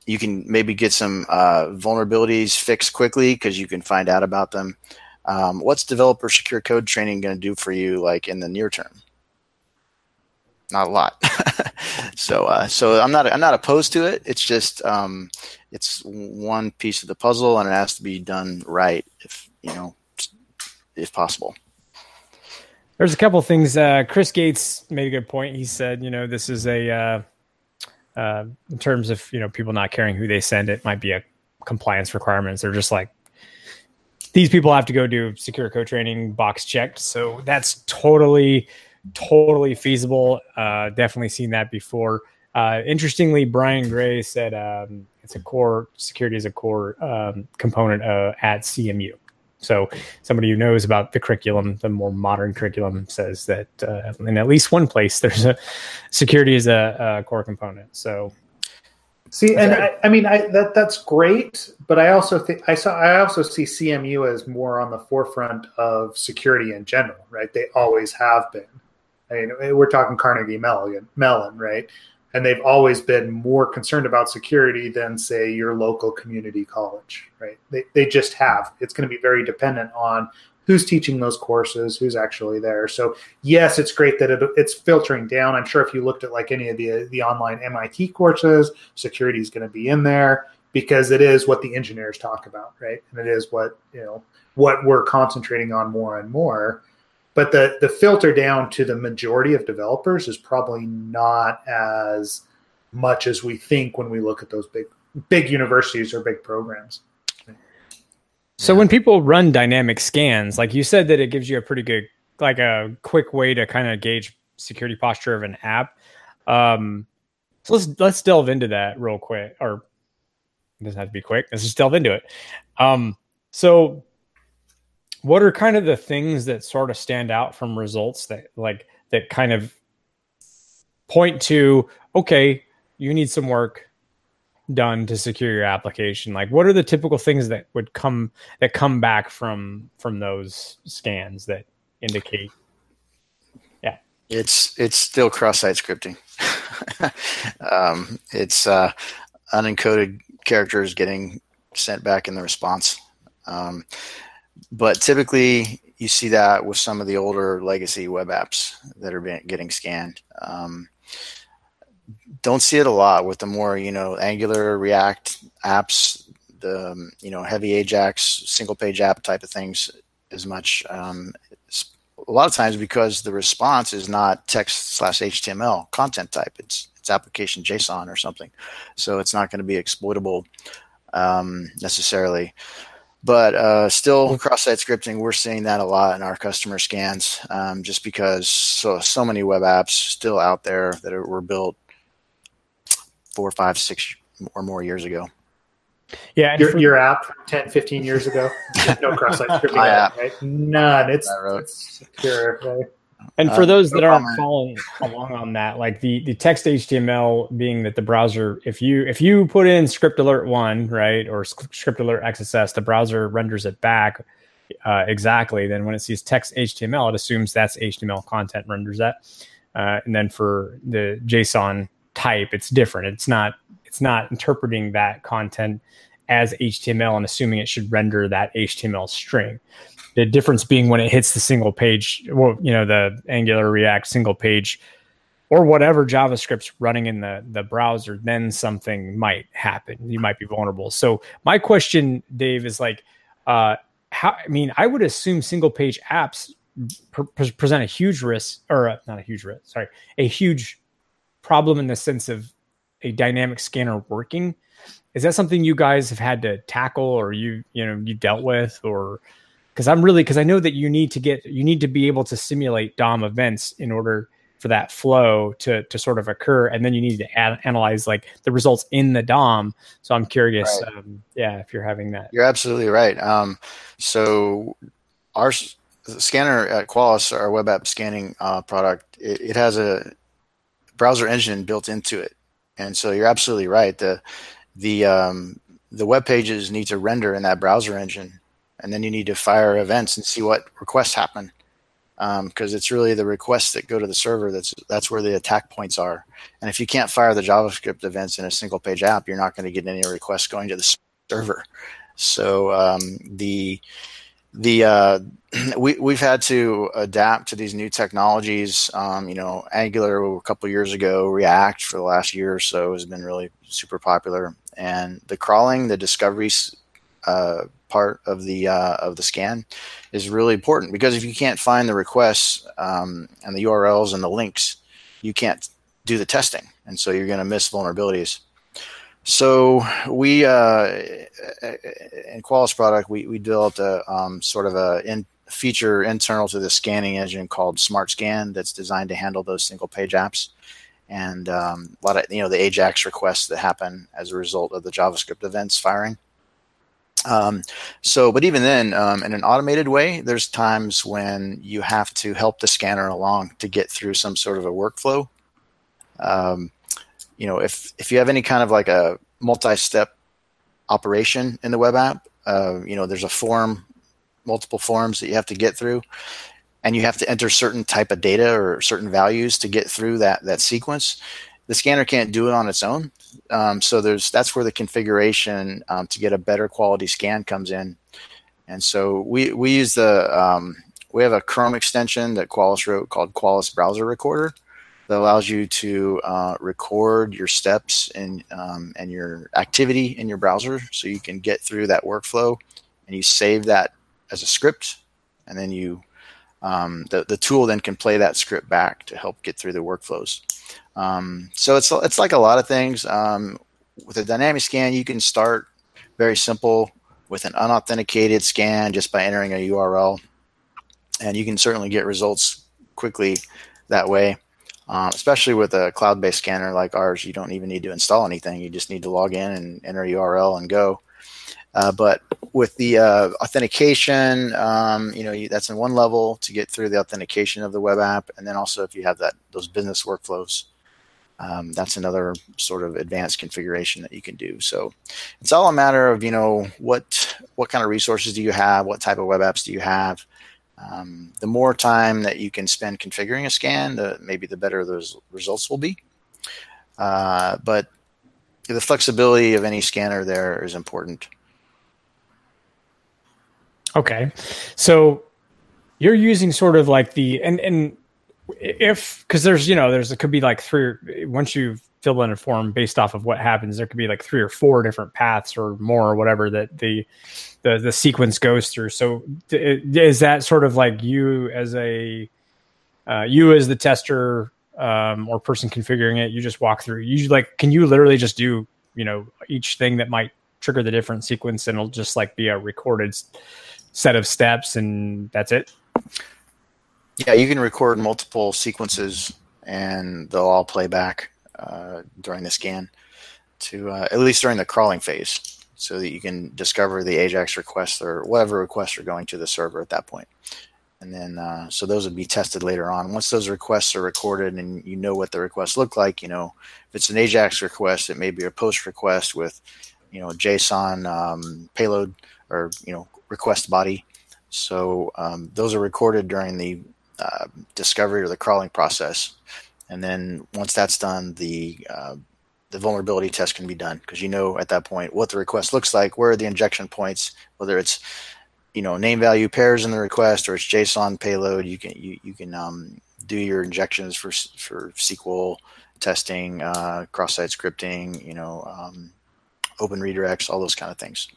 You can maybe get some uh, vulnerabilities fixed quickly because you can find out about them. Um, what's developer secure code training going to do for you, like in the near term? Not a lot. so, uh, so I'm not I'm not opposed to it. It's just um, it's one piece of the puzzle, and it has to be done right, if you know, if possible. There's a couple of things. Uh, Chris Gates made a good point. He said, you know, this is a, uh, uh, in terms of, you know, people not caring who they send, it might be a compliance requirement. They're just like, these people have to go do secure code training, box checked. So that's totally, totally feasible. Uh, definitely seen that before. Uh, interestingly, Brian Gray said um, it's a core, security is a core um, component uh, at C M U. So somebody who knows about the curriculum, the more modern curriculum, says that uh, in at least one place, there's a security is a, a core component. So, see, and I, I mean I, that that's great, but I also think I saw I also see C M U as more on the forefront of security in general, right? They always have been. I mean, we're talking Carnegie Mellon, Mellon, right? And they've always been more concerned about security than, say, your local community college, right? They they just have. It's going to be very dependent on who's teaching those courses, who's actually there. So, yes, it's great that it, it's filtering down. I'm sure if you looked at like any of the the online M I T courses, security is going to be in there, because it is what the engineers talk about, right? And it is what, you know, what we're concentrating on more and more. But the, the filter down to the majority of developers is probably not as much as we think when we look at those big big universities or big programs. So yeah. When people run dynamic scans, like you said, that it gives you a pretty good, like a quick way to kind of gauge security posture of an app. Um, so let's let's delve into that real quick, or it doesn't have to be quick. Let's just delve into it. Um, so. What are kind of the things that sort of stand out from results that like that kind of point to, okay, you need some work done to secure your application. Like, what are the typical things that would come that come back from from those scans that indicate? Yeah, it's it's still cross-site scripting. um, it's uh, unencoded characters getting sent back in the response. Um, but typically, you see that with some of the older legacy web apps that are being, getting scanned. Um, don't see it a lot with the more, you know, Angular, React apps, the, um, you know, heavy Ajax, single-page app type of things as much. Um, a lot of times because the response is not text slash H T M L content type. It's it's application JSON or something. So it's not going to be exploitable um, necessarily. But uh, still, cross-site scripting, we're seeing that a lot in our customer scans, um, just because so so many web apps still out there that are, were built four, five, six or more years ago. Yeah, and your, for, your app ten, fifteen years ago, no cross-site scripting, My app. Right? None. It's, it's secure. Right? And for uh, those no that aren't following along on that, like the the text H T M L being that the browser, if you if you put in script alert one, right, or script alert X S S, the browser renders it back uh, exactly. Then when it sees text H T M L, it assumes that's H T M L content, renders that, uh, and then for the JSON type, it's different. It's not. It's not interpreting that content as H T M L and assuming it should render that H T M L string. The difference being when it hits the single page, well, you know, the Angular, React single page, or whatever JavaScript's running in the, the browser, then something might happen. You might be vulnerable. So my question, Dave, is like, uh, how? I mean, I would assume single page apps pre- present a huge risk, or a, not a huge risk, sorry, a huge problem in the sense of a dynamic scanner working. Is that something you guys have had to tackle, or you you know you dealt with, or because I'm really because I know that you need to get you need to be able to simulate D O M events in order for that flow to to sort of occur, and then you need to ad- analyze like the results in the D O M. So I'm curious, right. um, yeah, if you're having that. You're absolutely right. Um, so our s- scanner at Qualys, our web app scanning uh, product, it, it has a browser engine built into it. And so you're absolutely right. The the um, the web pages need to render in that browser engine, and then you need to fire events and see what requests happen, because um, it's really the requests that go to the server that's that's where the attack points are. And if you can't fire the JavaScript events in a single page app, you're not going to get any requests going to the server. So um, the the uh, we we've had to adapt to these new technologies. Um, you know, Angular a couple of years ago, React for the last year or so has been really super popular, and the crawling, the discovery uh, part of the uh, of the scan is really important, because if you can't find the requests um, and the U R Ls and the links, you can't do the testing, and so you're going to miss vulnerabilities. So we uh, in Qualys product, we, we developed a um, sort of a in feature internal to the scanning engine called Smart Scan that's designed to handle those single page apps and um, a lot of you know the Ajax requests that happen as a result of the JavaScript events firing. Um, so, but even then, um, in an automated way, there's times when you have to help the scanner along to get through some sort of a workflow. Um, You know, if, if you have any kind of like a multi-step operation in the web app, uh, you know, there's a form, multiple forms that you have to get through, and you have to enter certain type of data or certain values to get through that that sequence. The scanner can't do it on its own, um, so there's that's where the configuration um, to get a better quality scan comes in. And so we we use the um, we have a Chrome extension that Qualys wrote called Qualys Browser Recorder. That allows you to uh, record your steps and um, and your activity in your browser, so you can get through that workflow, and you save that as a script, and then you um, the the tool then can play that script back to help get through the workflows. Um, so it's it's like a lot of things. Um, with a dynamic scan, you can start very simple with an unauthenticated scan just by entering a U R L, and you can certainly get results quickly that way. Um, especially with a cloud-based scanner like ours, you don't even need to install anything. You just need to log in and enter a U R L and go. Uh, but with the uh, authentication, um, you know, you, that's in one level to get through the authentication of the web app, and then also if you have that those business workflows, Um, that's another sort of advanced configuration that you can do. So it's all a matter of, you know, what what kind of resources do you have? What type of web apps do you have? Um, the more time that you can spend configuring a scan, the, maybe the better those results will be. Uh, but the flexibility of any scanner there is important. Okay. So you're using sort of like the, and, and if, cause there's, you know, there's, it could be like three, once you fill in a form based off of what happens, there could be like three or four different paths or more or whatever that the, the, the sequence goes through. So is that sort of like you as a, uh, you as the tester um, or person configuring it, you just walk through, you like, can you literally just do, you know, each thing that might trigger the different sequence and it'll just like be a recorded set of steps and that's it? Yeah, you can record multiple sequences and they'll all play back uh, during the scan to uh, at least during the crawling phase so that you can discover the AJAX requests or whatever requests are going to the server at that point. And then uh, so those would be tested later on. Once those requests are recorded and you know what the requests look like, you know, if it's an AJAX request, it may be a POST request with, you know, JSON um, payload or, you know, request body. So um, those are recorded during the uh, discovery or the crawling process. And then once that's done, the uh, the vulnerability test can be done because you know at that point what the request looks like, where are the injection points, whether it's, you know, name value pairs in the request or it's JSON payload. You can you, you can um, do your injections for for S Q L testing, uh, cross-site scripting, you know, um, open redirects, all those kind of things.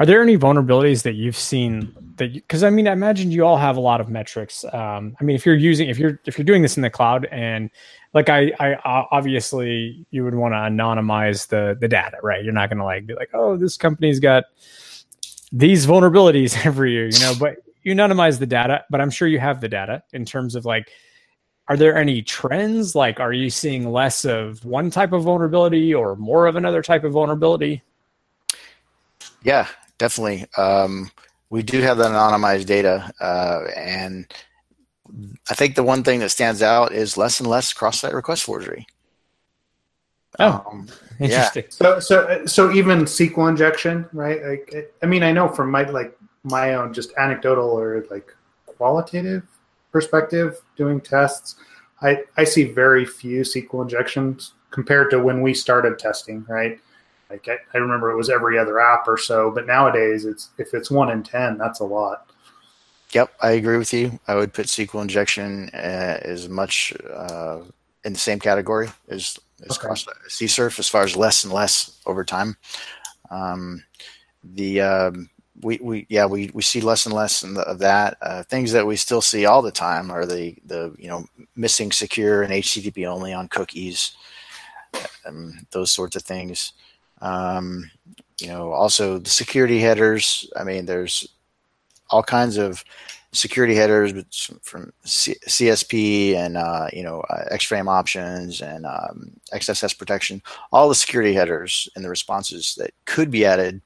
Are there any vulnerabilities that you've seen that, because I mean, I imagine you all have a lot of metrics. Um, I mean, if you're using, if you're, if you're doing this in the cloud and like, I, I obviously you would want to anonymize the the data, right? You're not going to like be like, oh, this company's got these vulnerabilities every year, you know, but you anonymize the data, but I'm sure you have the data in terms of like, are there any trends? Like, are you seeing less of one type of vulnerability or more of another type of vulnerability? Yeah, definitely. Um, we do have that anonymized data. Uh, and I think the one thing that stands out is less and less cross-site request forgery. Oh, um, interesting. Yeah. So, so, so even S Q L injection, right? Like, I mean, I know from my, like my own just anecdotal or like qualitative perspective doing tests, I, I see very few S Q L injections compared to when we started testing, right? Like I, I remember it was every other app or so, but nowadays it's if it's one in ten, that's a lot. Yep, I agree with you. I would put S Q L injection uh, as much uh, in the same category as, as okay. C S R F as far as less and less over time. Um, the um, we we yeah we, we see less and less in the, of that. Uh, things that we still see all the time are the the you know missing secure and H T T P only on cookies, um, those sorts of things. Um, you know, also the security headers. I mean, there's all kinds of security headers from C- CSP and, uh, you know, uh, X-frame options and um, X S S protection, all the security headers and the responses that could be added.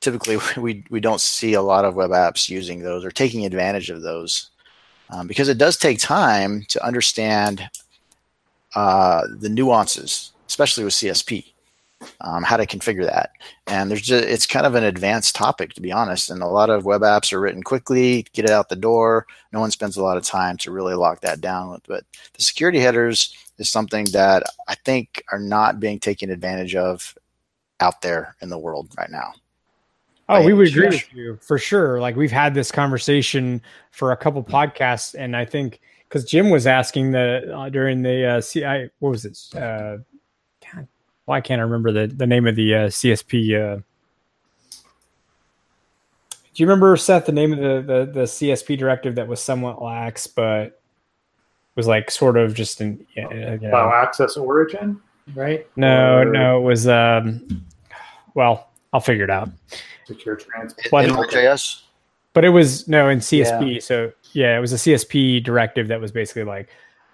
Typically, we, we don't see a lot of web apps using those or taking advantage of those um, because it does take time to understand uh, the nuances, especially with C S P. Um, how to configure that, and there's just, it's kind of an advanced topic, to be honest, and a lot of web apps are written quickly, get it out the door. No one spends a lot of time to really lock that down, but the security headers is something that I think are not being taken advantage of out there in the world right now. Oh, we would agree with you for sure. Like we've had this conversation for a couple podcasts, and I think because Jim was asking the uh, during the uh, C I, what was it? Uh, Why can't I remember the, the name of the uh, C S P? Uh... Do you remember, Seth, the name of the, the, the C S P directive that was somewhat lax, but was like sort of just an... You know, file access origin, right? No, or... no, it was... Um, well, I'll figure it out. Secure transport. But, N R J S? But it was, no, in C S P. Yeah. So, yeah, it was a C S P directive that was basically like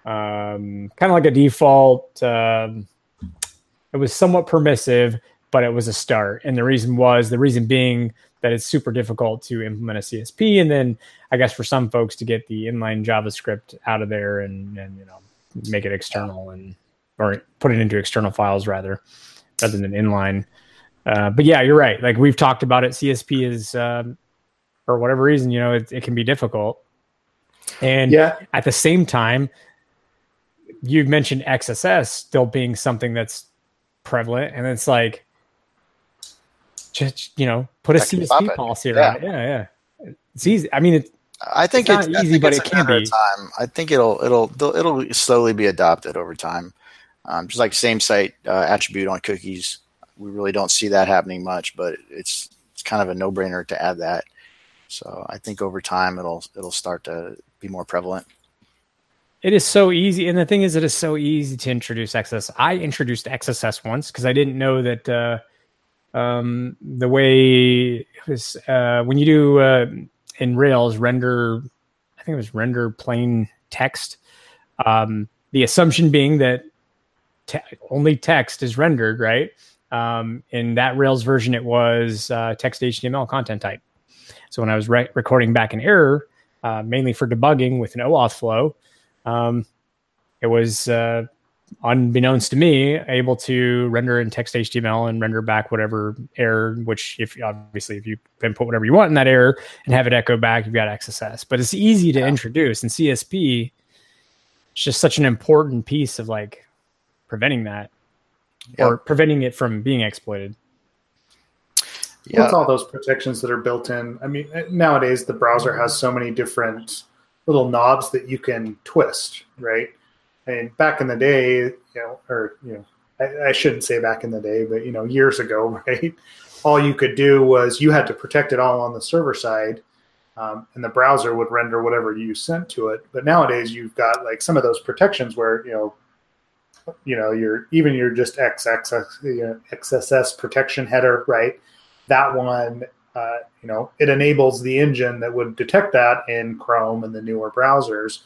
um, kind of like a default... Um, It was somewhat permissive, but it was a start. And the reason was, the reason being that it's super difficult to implement a C S P. And then I guess for some folks to get the inline JavaScript out of there and, and you know, make it external. And or put it into external files rather, rather than inline. Uh, but yeah, you're right. Like we've talked about it. C S P is, um, for whatever reason, you know, it, it can be difficult. And yeah. at the same time, you've mentioned X S S still being something that's prevalent. And it's like, just, you know, put a C S P policy around it. Yeah. yeah, yeah. It's easy. I mean, it's, I think it's, it's not easy, think but it's it can be. Time. I think it'll it'll it'll slowly be adopted over time. Um, just like same site uh, attribute on cookies, we really don't see that happening much, but it's it's kind of a no brainer to add that. So I think over time it'll it'll start to be more prevalent. It is so easy, and the thing is, it is so easy to introduce X S S. I introduced X S S once because I didn't know that uh, um, the way it was uh, when you do. Uh, in Rails render, I think it was render plain text. Um, the assumption being that te- only text is rendered, right? Um, in that Rails version, it was uh, text H T M L content type. So when I was re- recording back an error, uh, mainly for debugging with an OAuth flow, um, it was uh, unbeknownst to me, able to render in text H T M L and render back whatever error, which if obviously if you input whatever you want in that error and have it echo back, you've got X S S. But it's easy to yeah. introduce, and C S P is just such an important piece of like preventing that yep. or preventing it from being exploited. Yeah. Well, it's all those protections that are built in. I mean, nowadays the browser has so many different little knobs that you can twist, right? And back in the day, you know, or, you know, I, I shouldn't say back in the day, but, you know, years ago, right, all you could do was you had to protect it all on the server side, um, and the browser would render whatever you sent to it. But nowadays you've got like some of those protections where, you know, you know, you're even your just X S S, you know, X S S protection header, right? That one, uh, you know, it enables the engine that would detect that in Chrome and the newer browsers.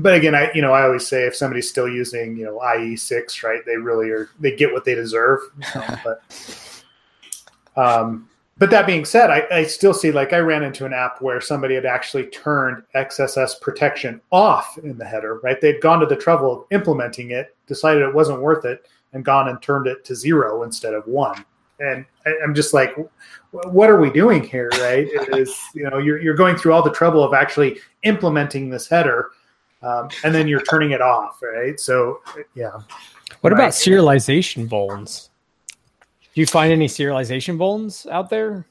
But again, I you know I always say if somebody's still using you know I E six, right, they really are they get what they deserve. You know, but um, but that being said, I, I still see like I ran into an app where somebody had actually turned X S S protection off in the header, right? They'd gone to the trouble of implementing it, decided it wasn't worth it, and gone and turned it to zero instead of one. And I, I'm just like, what are we doing here, right? It is you know you're you're going through all the trouble of actually implementing this header. Um, and then you're turning it off, right? So, yeah. What about serialization vulns? Do you find any serialization vulns out there?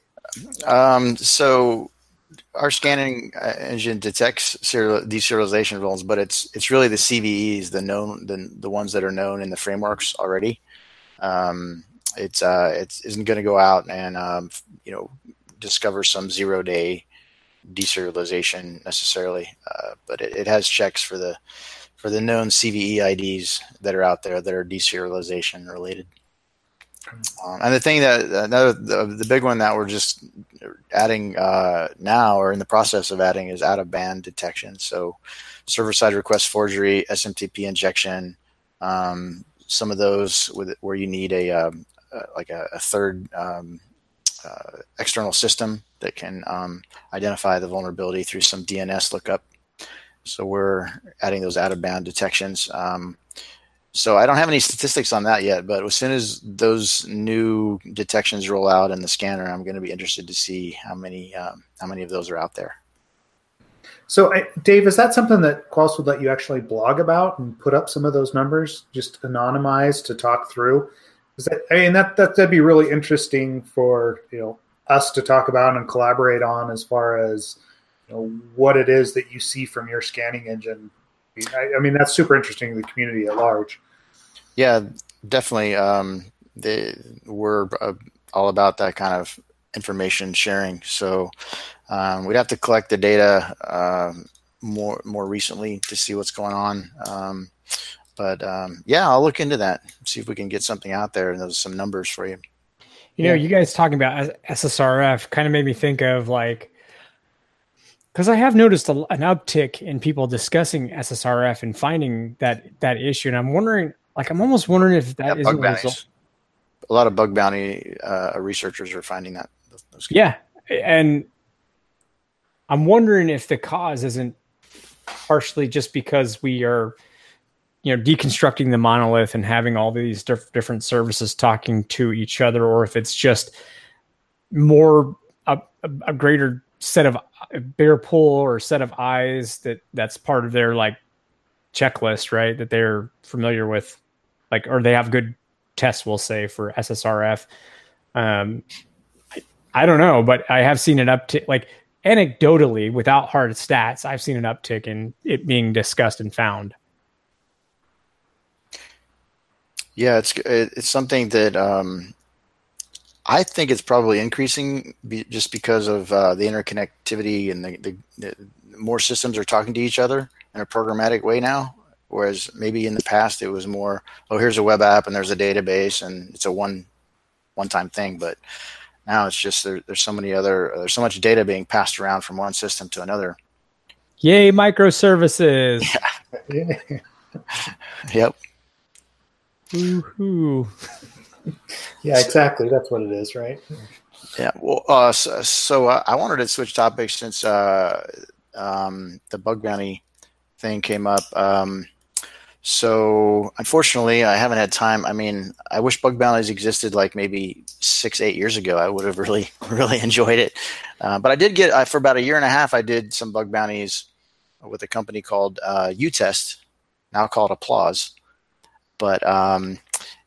Um, so, our scanning engine detects serial, deserialization vulns, but it's it's really the C V Es, the known, the the ones that are known in the frameworks already. Um, it's uh, it's isn't going to go out and um, you know discover some zero day deserialization necessarily, uh, but it, it has checks for the for the known C V E I Ds that are out there that are deserialization related. Um, and the thing that another the, the big one that we're just adding uh, now or in the process of adding is out of band detection. So server side request forgery, S M T P injection, um, some of those with where you need a um, uh, like a, a third um, uh, external system that can um, identify the vulnerability through some D N S lookup. So we're adding those out-of-band detections. Um, so I don't have any statistics on that yet, but as soon as those new detections roll out in the scanner, I'm going to be interested to see how many um, how many of those are out there. So, I, Dave, is that something that Qualys would let you actually blog about and put up some of those numbers, just anonymized to talk through? Is that, I mean, that, that, that'd be really interesting for, you know, us to talk about and collaborate on as far as you know, what it is that you see from your scanning engine. I, I mean, that's super interesting to the community at large. Yeah, definitely. Um, they, we're uh, all about that kind of information sharing. So um, we'd have to collect the data uh, more more recently to see what's going on. Um, but um, yeah, I'll look into that, see if we can get something out there and those some numbers for you. You know, yeah. you guys talking about S S R F kind of made me think of like, because I have noticed a, an uptick in people discussing S S R F and finding that that issue. And I'm wondering, like, I'm almost wondering if that yeah, isn't a result. A lot of bug bounty uh, researchers are finding that. Those yeah. And I'm wondering if the cause isn't partially just because we are, you know, deconstructing the monolith and having all these diff- different services talking to each other, or if it's just more a, a, a greater set of a bigger pool or set of eyes that that's part of their like checklist, right? That they're familiar with, like, or they have good tests, we'll say, for S S R F. Um, I, I don't know, but I have seen an uptick, like anecdotally, without hard stats, I've seen an uptick in it being discussed and found. Yeah, it's it's something that um, I think it's probably increasing be, just because of uh, the interconnectivity and the, the, the more systems are talking to each other in a programmatic way now, whereas maybe in the past it was more, oh, here's a web app and there's a database and it's a one one-time thing. But now it's just there, there's so many other there's so much data being passed around from one system to another. Yay, microservices! Yeah. Yep. Woo-hoo. Yeah, exactly. That's what it is, right? Yeah. Well, uh, so, so uh, I wanted to switch topics since uh, um, the bug bounty thing came up. Um, so unfortunately, I haven't had time. I mean, I wish bug bounties existed like maybe six, eight years ago. I would have really, really enjoyed it. Uh, but I did get, I, for about a year and a half, I did some bug bounties with a company called uh, U-Test, now called Applause. But um,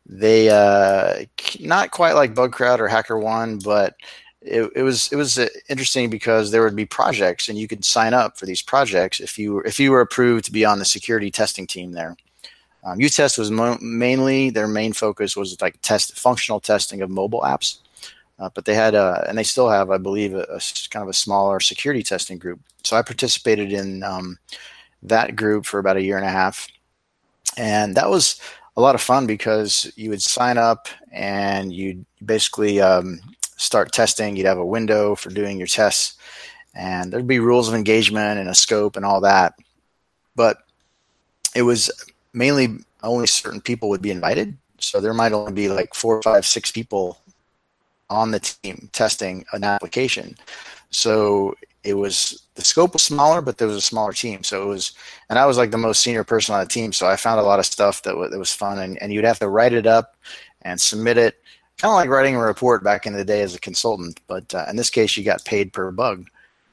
they uh, not quite like BugCrowd or HackerOne, but it, it was it was interesting because there would be projects, and you could sign up for these projects if you were, if you were approved to be on the security testing team there. Um, U-Test was mo- mainly their main focus was like test functional testing of mobile apps, uh, but they had a, and they still have, I believe, a, a kind of a smaller security testing group. So I participated in um, that group for about a year and a half, and that was a lot of fun because you would sign up and you'd basically um, start testing. You'd have a window for doing your tests, and there'd be rules of engagement and a scope and all that. But it was mainly only certain people would be invited. So there might only be like four, five, six people on the team testing an application. So it was, the scope was smaller, but there was a smaller team. So it was, and I was like the most senior person on the team. So I found a lot of stuff that, w- that was fun, and, and you'd have to write it up and submit it. Kind of like writing a report back in the day as a consultant, but uh, in this case, you got paid per bug.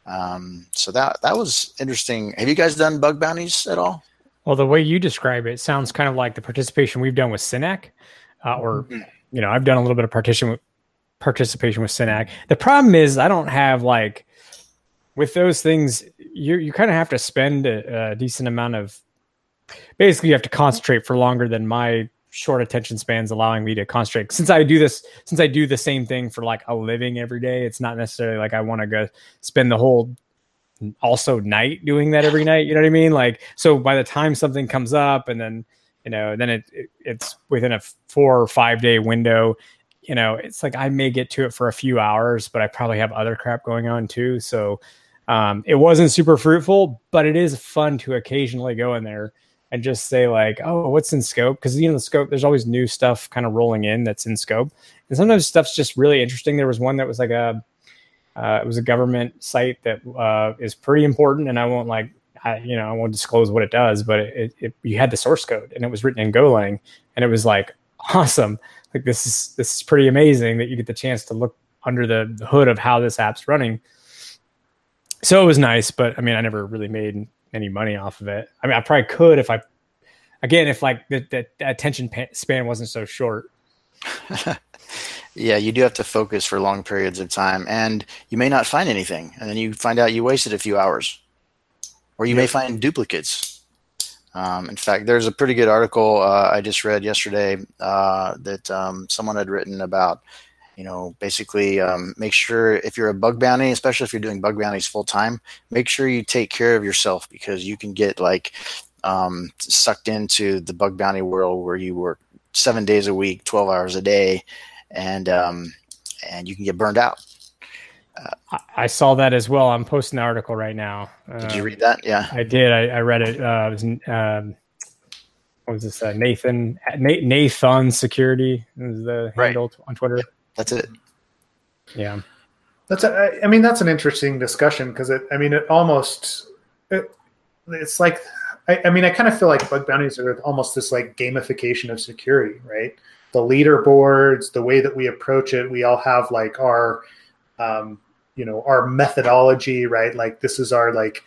Um, so that, that was interesting. Have you guys done bug bounties at all? Well, the way you describe it sounds kind of like the participation we've done with Synac, uh, or, mm-hmm. you know, I've done a little bit of partition participation with Synac. The problem is I don't have like, with those things, you you kind of have to spend a, a decent amount of, basically you have to concentrate for longer than my short attention span's allowing me to concentrate. Since I do this, since I do the same thing for like a living every day, it's not necessarily like I want to go spend the whole also night doing that every night. You know what I mean? Like, so by the time something comes up and then, you know, then it, it it's within a four or five day window, you know, it's like I may get to it for a few hours, but I probably have other crap going on too. So, Um, it wasn't super fruitful, but it is fun to occasionally go in there and just say like, oh, what's in scope? Because, you know, the scope, there's always new stuff kind of rolling in that's in scope. And sometimes stuff's just really interesting. There was one that was like a, uh, it was a government site that uh, is pretty important. And I won't like, I, you know, I won't disclose what it does, but it, it, it, you had the source code and it was written in Golang. And it was like, awesome. Like this is, this is pretty amazing that you get the chance to look under the, the hood of how this app's running. So it was nice, but I mean, I never really made any money off of it. I mean, I probably could if I, again, if like the, the attention span wasn't so short. Yeah, you do have to focus for long periods of time, and you may not find anything. And then you find out you wasted a few hours, or you yeah. may find duplicates. Um, in fact, there's a pretty good article uh, I just read yesterday uh, that um, someone had written about, you know, basically um, make sure if you're a bug bounty, especially if you're doing bug bounties full time, make sure you take care of yourself, because you can get like um, sucked into the bug bounty world where you work seven days a week, twelve hours a day, and um, and you can get burned out. Uh, I saw that as well. I'm posting the article right now. Uh, did you read that? Yeah, I did. I, I read it. Uh, it was, um, what was this? Uh, Nathan Nathan Security is the handle right. on Twitter. That's it. Yeah, that's. A, I mean, that's an interesting discussion because it. I mean, it almost. It, it's like I, I mean, I kind of feel like bug bounties are almost this like gamification of security, right? The leaderboards, the way that we approach it, we all have like our, um, you know, our methodology, right? Like this is our like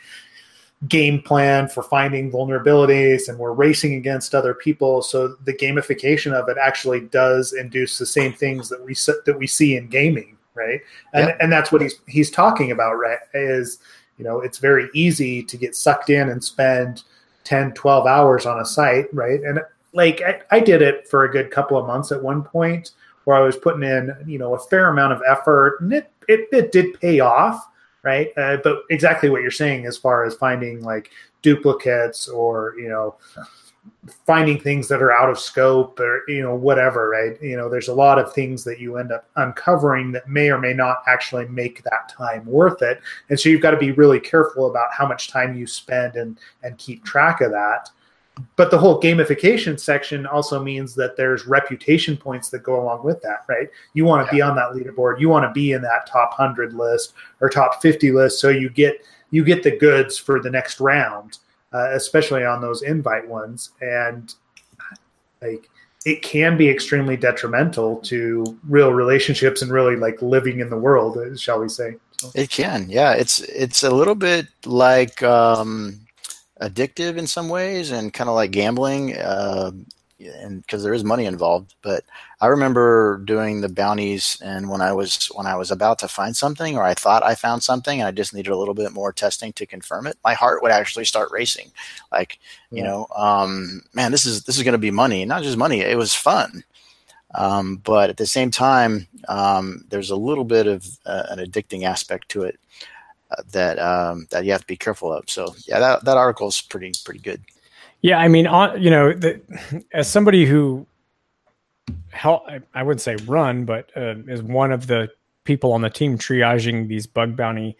game plan for finding vulnerabilities, and we're racing against other people. So the gamification of it actually does induce the same things that we that we see in gaming, right? And yeah. and that's what he's he's talking about, right? Is, you know, it's very easy to get sucked in and spend ten, twelve hours on a site, right? And like I, I did it for a good couple of months at one point, where I was putting in, you know, a fair amount of effort, and it it, it did pay off. Right. Uh, but exactly what you're saying as far as finding like duplicates or, you know, finding things that are out of scope or, you know, whatever. Right. You know, there's a lot of things that you end up uncovering that may or may not actually make that time worth it. And so you've got to be really careful about how much time you spend and, and keep track of that. But the whole gamification section also means that there's reputation points that go along with that, right? You want to yeah. be on that leaderboard. You want to be in that top one hundred list or top fifty list, so you get you get the goods for the next round, uh, especially on those invite ones. And like it can be extremely detrimental to real relationships and really like living in the world, shall we say? So. It can, yeah. It's it's a little bit like. Um... addictive in some ways, and kind of like gambling, uh, and because there is money involved. But I remember doing the bounties, and when I was when I was about to find something, or I thought I found something, and I just needed a little bit more testing to confirm it, my heart would actually start racing. Like, you yeah. know, um, man, this is this is going to be money, and not just money. It was fun, um, but at the same time, um, there's a little bit of uh, an addicting aspect to it. That um, that you have to be careful of. So yeah, that that article is pretty pretty good. Yeah, I mean, on, you know, the, as somebody who, help, I wouldn't say run, but uh, is one of the people on the team triaging these bug bounty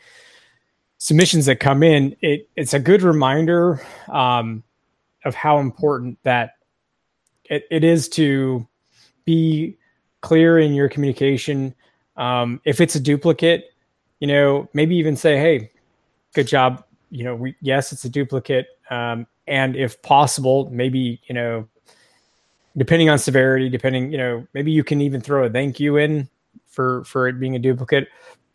submissions that come in, it it's a good reminder um, of how important that it, it is to be clear in your communication. Um, if it's a duplicate, you know, maybe even say, hey, good job. You know, we, yes, it's a duplicate. Um, and if possible, maybe, you know, depending on severity, depending, you know, maybe you can even throw a thank you in for, for it being a duplicate.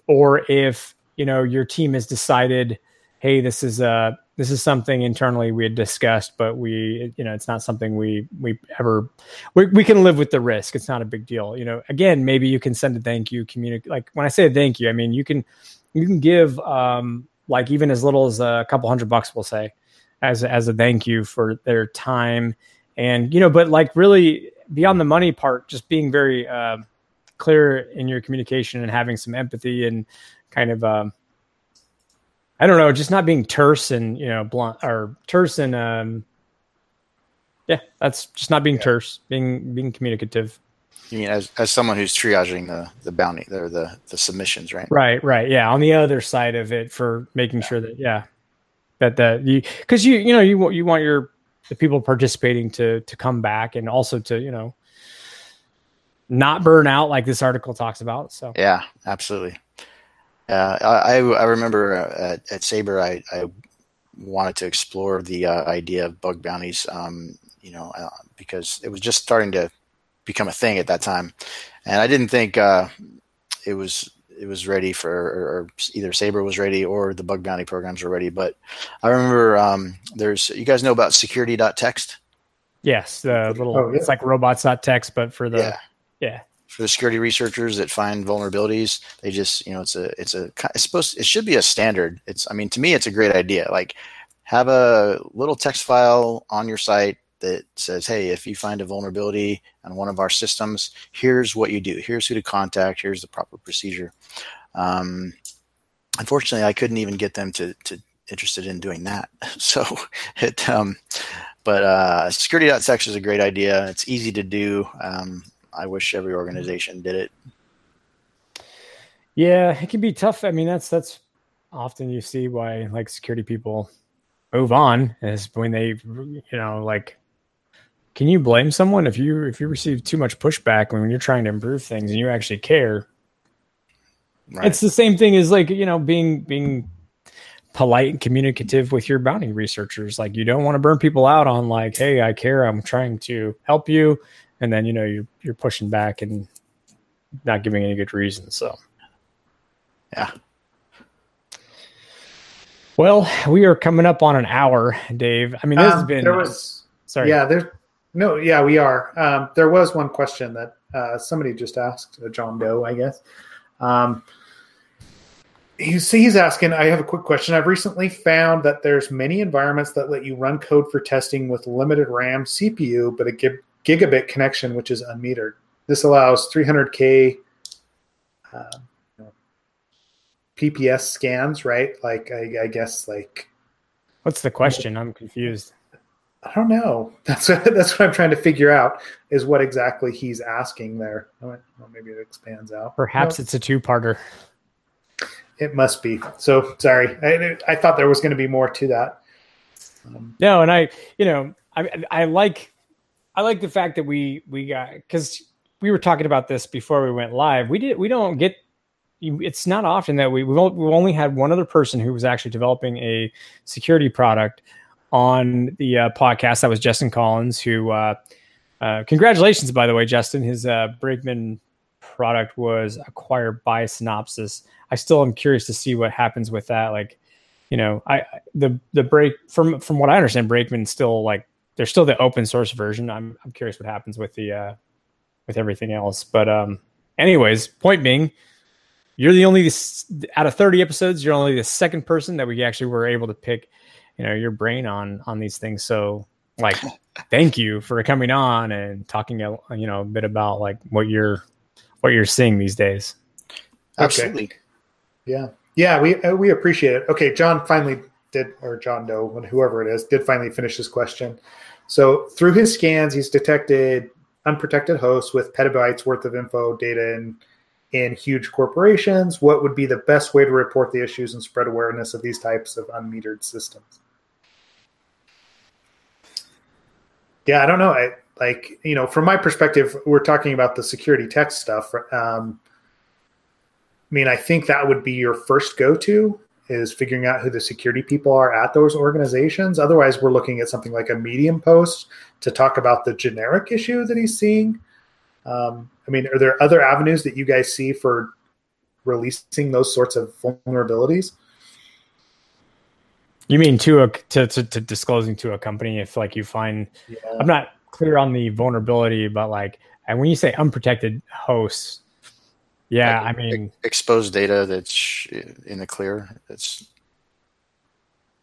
Or if, you know, your team has decided, hey, this is a, this is something internally we had discussed, but we, you know, it's not something we, we ever, we, we can live with the risk. It's not a big deal. You know, again, maybe you can send a thank you, communicate. Like when I say a thank you, I mean, you can, you can give um, like even as little as a couple hundred bucks, we'll say, as, as a thank you for their time. And, you know, but like really beyond the money part, just being very uh, clear in your communication and having some empathy and kind of, um, I don't know, just not being terse and, you know, blunt or terse and, um, yeah, that's just not being yeah. terse, being, being communicative. You mean as, as someone who's triaging the, the bounty or the, the submissions, right? Right. Right. Yeah. On the other side of it for making yeah. sure that, yeah, that, that you, cause you, you know, you want, you want your, the people participating to, to come back and also to, you know, not burn out like this article talks about. So yeah, absolutely. Uh, I I remember at, at Sabre, I, I wanted to explore the uh, idea of bug bounties, um, you know, uh, because it was just starting to become a thing at that time, and I didn't think uh, it was it was ready for, or, or either Sabre was ready or the bug bounty programs were ready. But I remember um, there's, you guys know about security dot text? Yes, the little oh, yeah. it's like robots dot text, but for the yeah. yeah. For the security researchers that find vulnerabilities, they just, you know, it's a, it's a, it's supposed, it should be a standard. It's, I mean, to me, it's a great idea. Like, have a little text file on your site that says, hey, if you find a vulnerability on one of our systems, here's what you do. Here's who to contact. Here's the proper procedure. Um, unfortunately, I couldn't even get them to, to interested in doing that. So it, um, but uh, security dot text is a great idea. It's easy to do. Um, I wish every organization did it. Yeah, it can be tough. I mean, that's that's often you see why like security people move on is when they, you know, like, can you blame someone if you if you receive too much pushback when you're trying to improve things and you actually care? Right. It's the same thing as like, you know, being being polite and communicative with your bounty researchers. Like, you don't want to burn people out on like, hey, I care, I'm trying to help you. And then, you know, you're, you're pushing back and not giving any good reason. So, yeah. Well, we are coming up on an hour, Dave. I mean, this um, has been, there was, sorry. Yeah, there, no, yeah, we are. Um, there was one question that uh, somebody just asked, uh, John Doe, I guess. Um, he's, he's asking, I have a quick question. I've recently found that there's many environments that let you run code for testing with limited RAM, C P U, but a gig, gigabit connection, which is unmetered. This allows three hundred K uh, P P S scans, right? Like, I, I guess, like. What's the question? I'm confused. I don't know. That's what, that's what I'm trying to figure out, is what exactly he's asking there. Well, maybe it expands out. Perhaps no. It's a two-parter. It must be. So, sorry. I, I thought there was going to be more to that. Um, no, and I, you know, I, I like, I like the fact that we, we got, because we were talking about this before we went live. We did. We don't get. It's not often that we we've only had one other person who was actually developing a security product on the uh, podcast. That was Justin Collins, who uh, uh, congratulations, by the way, Justin. His uh, Brakeman product was acquired by Synopsys. I still am curious to see what happens with that. Like, you know, I the the break from from what I understand, Brakeman still like there's still the open source version. I'm I'm curious what happens with the uh, with everything else. But um, anyways, point being, you're the only, out of thirty episodes, you're only the second person that we actually were able to pick, you know, your brain on, on these things. So like, thank you for coming on and talking, a, you know, a bit about like what you're, what you're seeing these days. Absolutely. Okay. Yeah. Yeah. We, we appreciate it. Okay. John finally did, or John Doe, whoever it is, did finally finish his question. So through his scans, he's detected unprotected hosts with petabytes worth of info, data, and in huge corporations. What would be the best way to report the issues and spread awareness of these types of unmetered systems? Yeah, I don't know. I, like, you know, from my perspective, we're talking about the security tech stuff. Um, I mean, I think that would be your first go-to, is figuring out who the security people are at those organizations. Otherwise, we're looking at something like a Medium post to talk about the generic issue that he's seeing. Um, I mean, are there other avenues that you guys see for releasing those sorts of vulnerabilities? You mean to a, to, to, to disclosing to a company if like you find, yeah. I'm not clear on the vulnerability, but like, and when you say unprotected hosts, yeah, like, I mean. Exposed data that's in the clear. It's.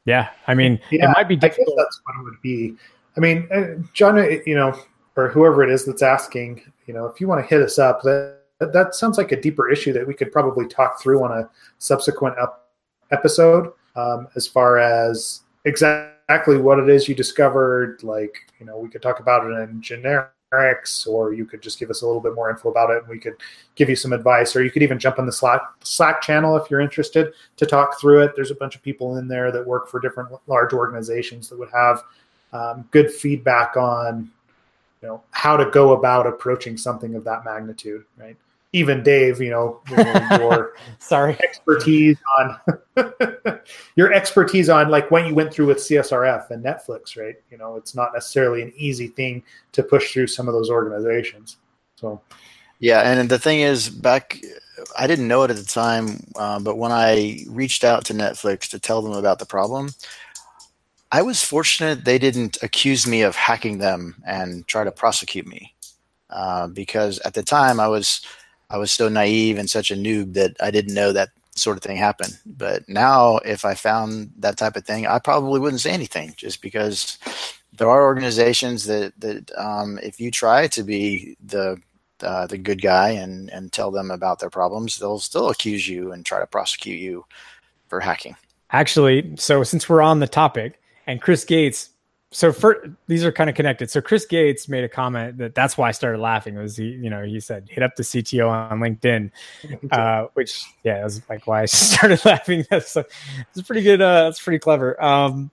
Yeah, I mean, yeah, it might be difficult. I guess that's what it would be. I mean, John, you know, or whoever it is that's asking, you know, if you want to hit us up, that that sounds like a deeper issue that we could probably talk through on a subsequent up episode, um, as far as exactly what it is you discovered. Like, you know, we could talk about it in generics, or you could just give us a little bit more info about it and we could give you some advice, or you could even jump in the Slack, Slack channel if you're interested to talk through it. There's a bunch of people in there that work for different large organizations that would have um, good feedback on, you know, how to go about approaching something of that magnitude, right? Even Dave, you know, your sorry expertise on your expertise on like what you went through with C S R F and Netflix, right? You know, it's not necessarily an easy thing to push through some of those organizations. So, yeah, and the thing is, back I didn't know it at the time, uh, but when I reached out to Netflix to tell them about the problem, I was fortunate they didn't accuse me of hacking them and try to prosecute me, uh, because at the time I was I was so naive and such a noob that I didn't know that sort of thing happened. But now if I found that type of thing, I probably wouldn't say anything, just because there are organizations that, that um, if you try to be the uh, the good guy and, and tell them about their problems, they'll still accuse you and try to prosecute you for hacking. Actually, so since we're on the topic, and Chris Gates, so for, these are kind of connected. So Chris Gates made a comment that that's why I started laughing. It was he, you know, he said, hit up the C T O on LinkedIn, uh, which yeah, it was like why I started laughing. That's a, that's pretty good. Uh, that's pretty clever. Um,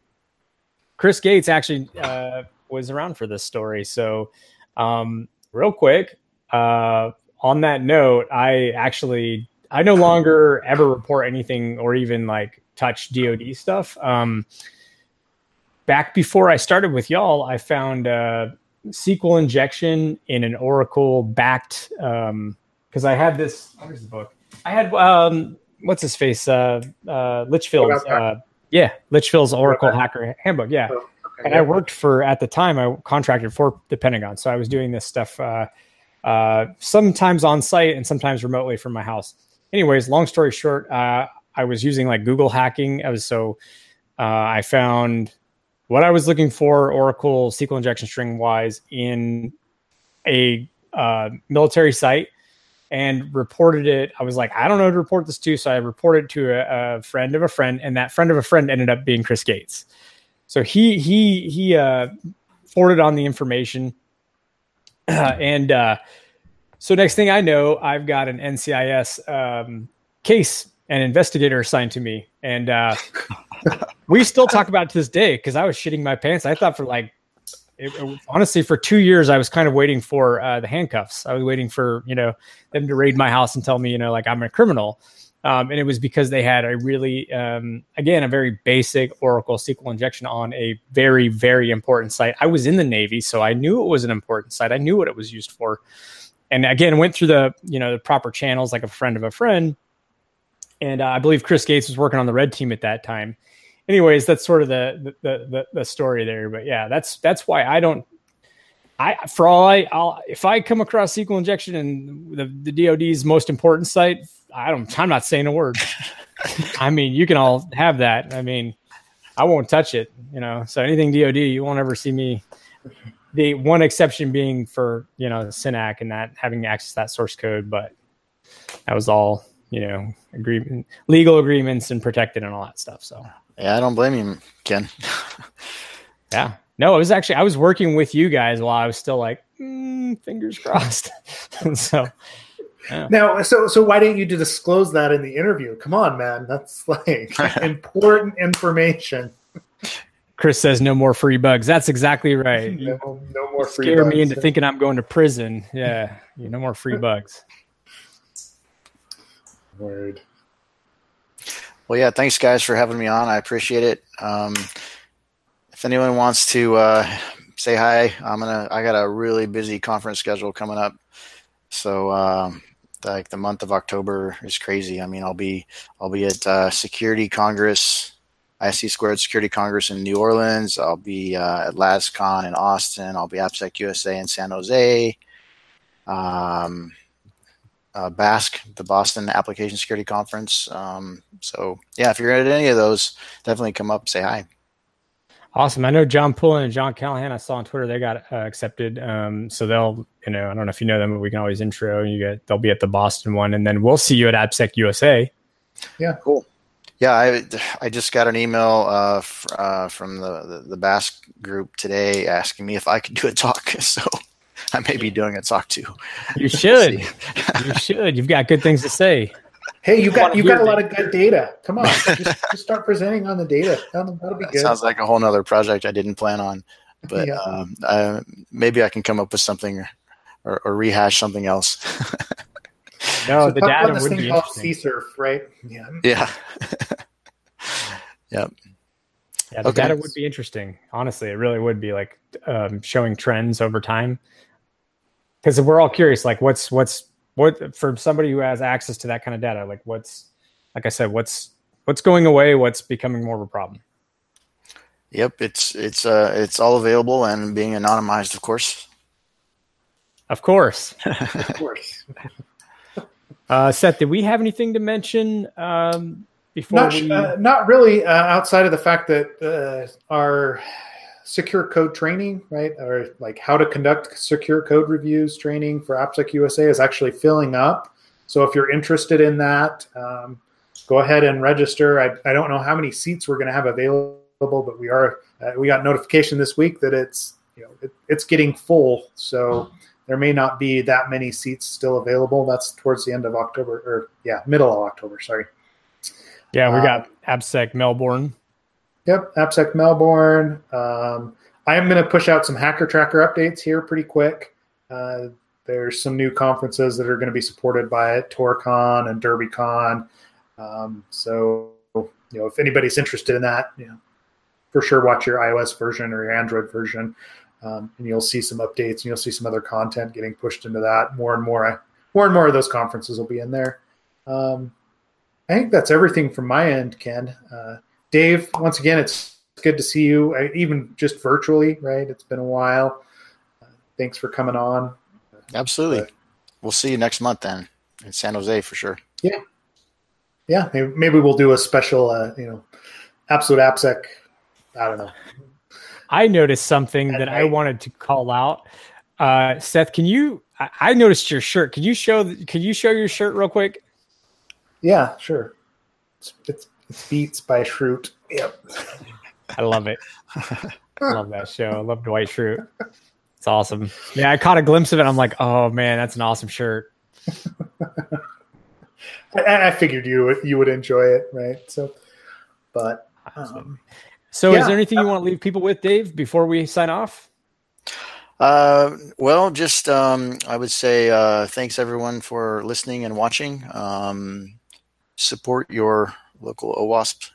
Chris Gates actually uh, was around for this story. So um, real quick, uh, on that note, I actually I no longer ever report anything or even like touch D O D stuff. Um, back before I started with y'all, I found a S Q L injection in an Oracle backed, um, because I had this, where's the book? I had, um, what's his face? Uh, uh, Litchfield's, uh, yeah, Litchfield's Oracle Hacker Handbook, yeah. Oh, okay, and yeah. I worked for, at the time, I contracted for the Pentagon. So I was doing this stuff uh, uh, sometimes on site and sometimes remotely from my house. Anyways, long story short, uh, I was using like Google hacking. I was so uh, I found what I was looking for, Oracle S Q L injection string wise, in a uh, military site, and reported it. I was like, I don't know who to report this to, so I reported it to a, a friend of a friend, and that friend of a friend ended up being Chris Gates. So he he he uh, forwarded on the information, and. Uh, So next thing I know, I've got an N C I S um, case, an investigator assigned to me. And uh, we still talk about it to this day because I was shitting my pants. I thought for like, it, it, honestly, for two years, I was kind of waiting for uh, the handcuffs. I was waiting for, you know, them to raid my house and tell me, you know, like I'm a criminal. Um, and it was because they had a really, um, again, a very basic Oracle S Q L injection on a very, very important site. I was in the Navy, so I knew it was an important site. I knew what it was used for. And again, went through the, you know, the proper channels, like a friend of a friend. And uh, I believe Chris Gates was working on the red team at that time. Anyways, that's sort of the, the, the, the story there. But yeah, that's, that's why I don't, I, for all I, I'll, if I come across S Q L injection and the, the D O D's most important site, I don't, I'm not saying a word. I mean, you can all have that. I mean, I won't touch it, you know, so anything D O D, you won't ever see me. The one exception being for, you know, S Y N A C and that having access to that source code, but that was all, you know, agreement, legal agreements and protected and all that stuff. So yeah, I don't blame you, Ken. Yeah, no, it was actually, I was working with you guys while I was still like, mm, fingers crossed. so yeah. Now, so, so why didn't you disclose that in the interview? Come on, man. That's like important information. Chris says no more free bugs. That's exactly right. No, no more free bugs. Scare me into thinking I'm going to prison. Yeah. No more free bugs. Word. Well, yeah. Thanks, guys, for having me on. I appreciate it. Um, if anyone wants to uh, say hi, I'm gonna. I got a really busy conference schedule coming up. So, um, like the month of October is crazy. I mean, I'll be I'll be at uh, Security Congress. I S C Squared Security Congress in New Orleans. I'll be uh, at LASCON in Austin. I'll be AppSec U S A in San Jose. Um, uh, BASC, the Boston Application Security Conference. Um, so, yeah, if you're at any of those, definitely come up and say hi. Awesome. I know John Pullen and John Callahan I saw on Twitter. They got uh, accepted. Um, so they'll, you know, I don't know if you know them, but we can always intro. You get, they'll be at the Boston one. And then we'll see you at AppSec U S A. Yeah, cool. Yeah, I, I just got an email uh, f- uh, from the, the, the Basque group today asking me if I could do a talk. So I may be doing a talk too. You should. you should. You've got good things to say. Hey, you got you got a lot of good data. Come on, just, just start presenting on the data. That'll, that'll be good. That sounds like a whole other project I didn't plan on, but yeah. um, I, maybe I can come up with something or, or, or rehash something else. No, so the data would be interesting. C S R F, right? Yeah. Yeah. Yep. Yeah, the okay. data would be interesting. Honestly, it really would be like um, showing trends over time. Because we're all curious, like what's what's what for somebody who has access to that kind of data, like what's like I said, what's what's going away, what's becoming more of a problem. Yep, it's it's uh it's all available and being anonymized, of course. Of course. Of course. Uh, Seth, did we have anything to mention um, before? Not, we... uh, not really, uh, outside of the fact that uh, our secure code training, right, or like how to conduct secure code reviews training for AppSec U S A is actually filling up. So if you're interested in that, um, go ahead and register. I, I don't know how many seats we're going to have available, but we are uh, we got notification this week that it's you know it, it's getting full. So. There may not be that many seats still available. That's towards the end of October, or yeah, middle of October, sorry. Yeah, we got um, AppSec Melbourne. Yep, AppSec Melbourne. Um, I am going to push out some Hacker Tracker updates here pretty quick. Uh, there's some new conferences that are going to be supported by it, TorCon and DerbyCon. Um, so you know, if anybody's interested in that, you know, for sure watch your iOS version or your Android version, um, and you'll see some updates and you'll see some other content getting pushed into that more and more. I, more and more of those conferences will be in there. Um, I think that's everything from my end, Ken. Uh, Dave, once again, it's good to see you, I, even just virtually, right? It's been a while. Uh, thanks for coming on. Absolutely. Uh, we'll see you next month then in San Jose for sure. Yeah. Yeah. Maybe, maybe we'll do a special, uh, you know, absolute AppSec. I don't know. I noticed something that, that I wanted to call out. Uh, Seth, can you, I, I noticed your shirt. Could you show, could you show your shirt real quick? Yeah, sure. It's, it's, it's Beats by Schrute. Yep. I love it. I love that show. I love Dwight Schrute. It's awesome. Yeah, I caught a glimpse of it. I'm like, oh man, that's an awesome shirt. I, I figured you you would enjoy it, right? So, but um, so yeah. Is there anything you want to leave people with, Dave, before we sign off? Uh, well, just um, I would say uh, thanks everyone for listening and watching. Um, support your local OWASP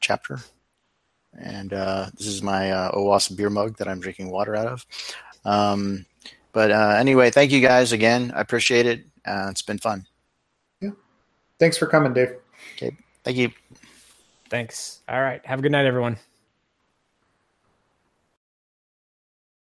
chapter. And uh, this is my uh, OWASP beer mug that I'm drinking water out of. Um, but uh, anyway, thank you guys again. I appreciate it. Uh, it's been fun. Yeah. Thanks for coming, Dave. Okay. Thank you. Thanks. All right. Have a good night, everyone.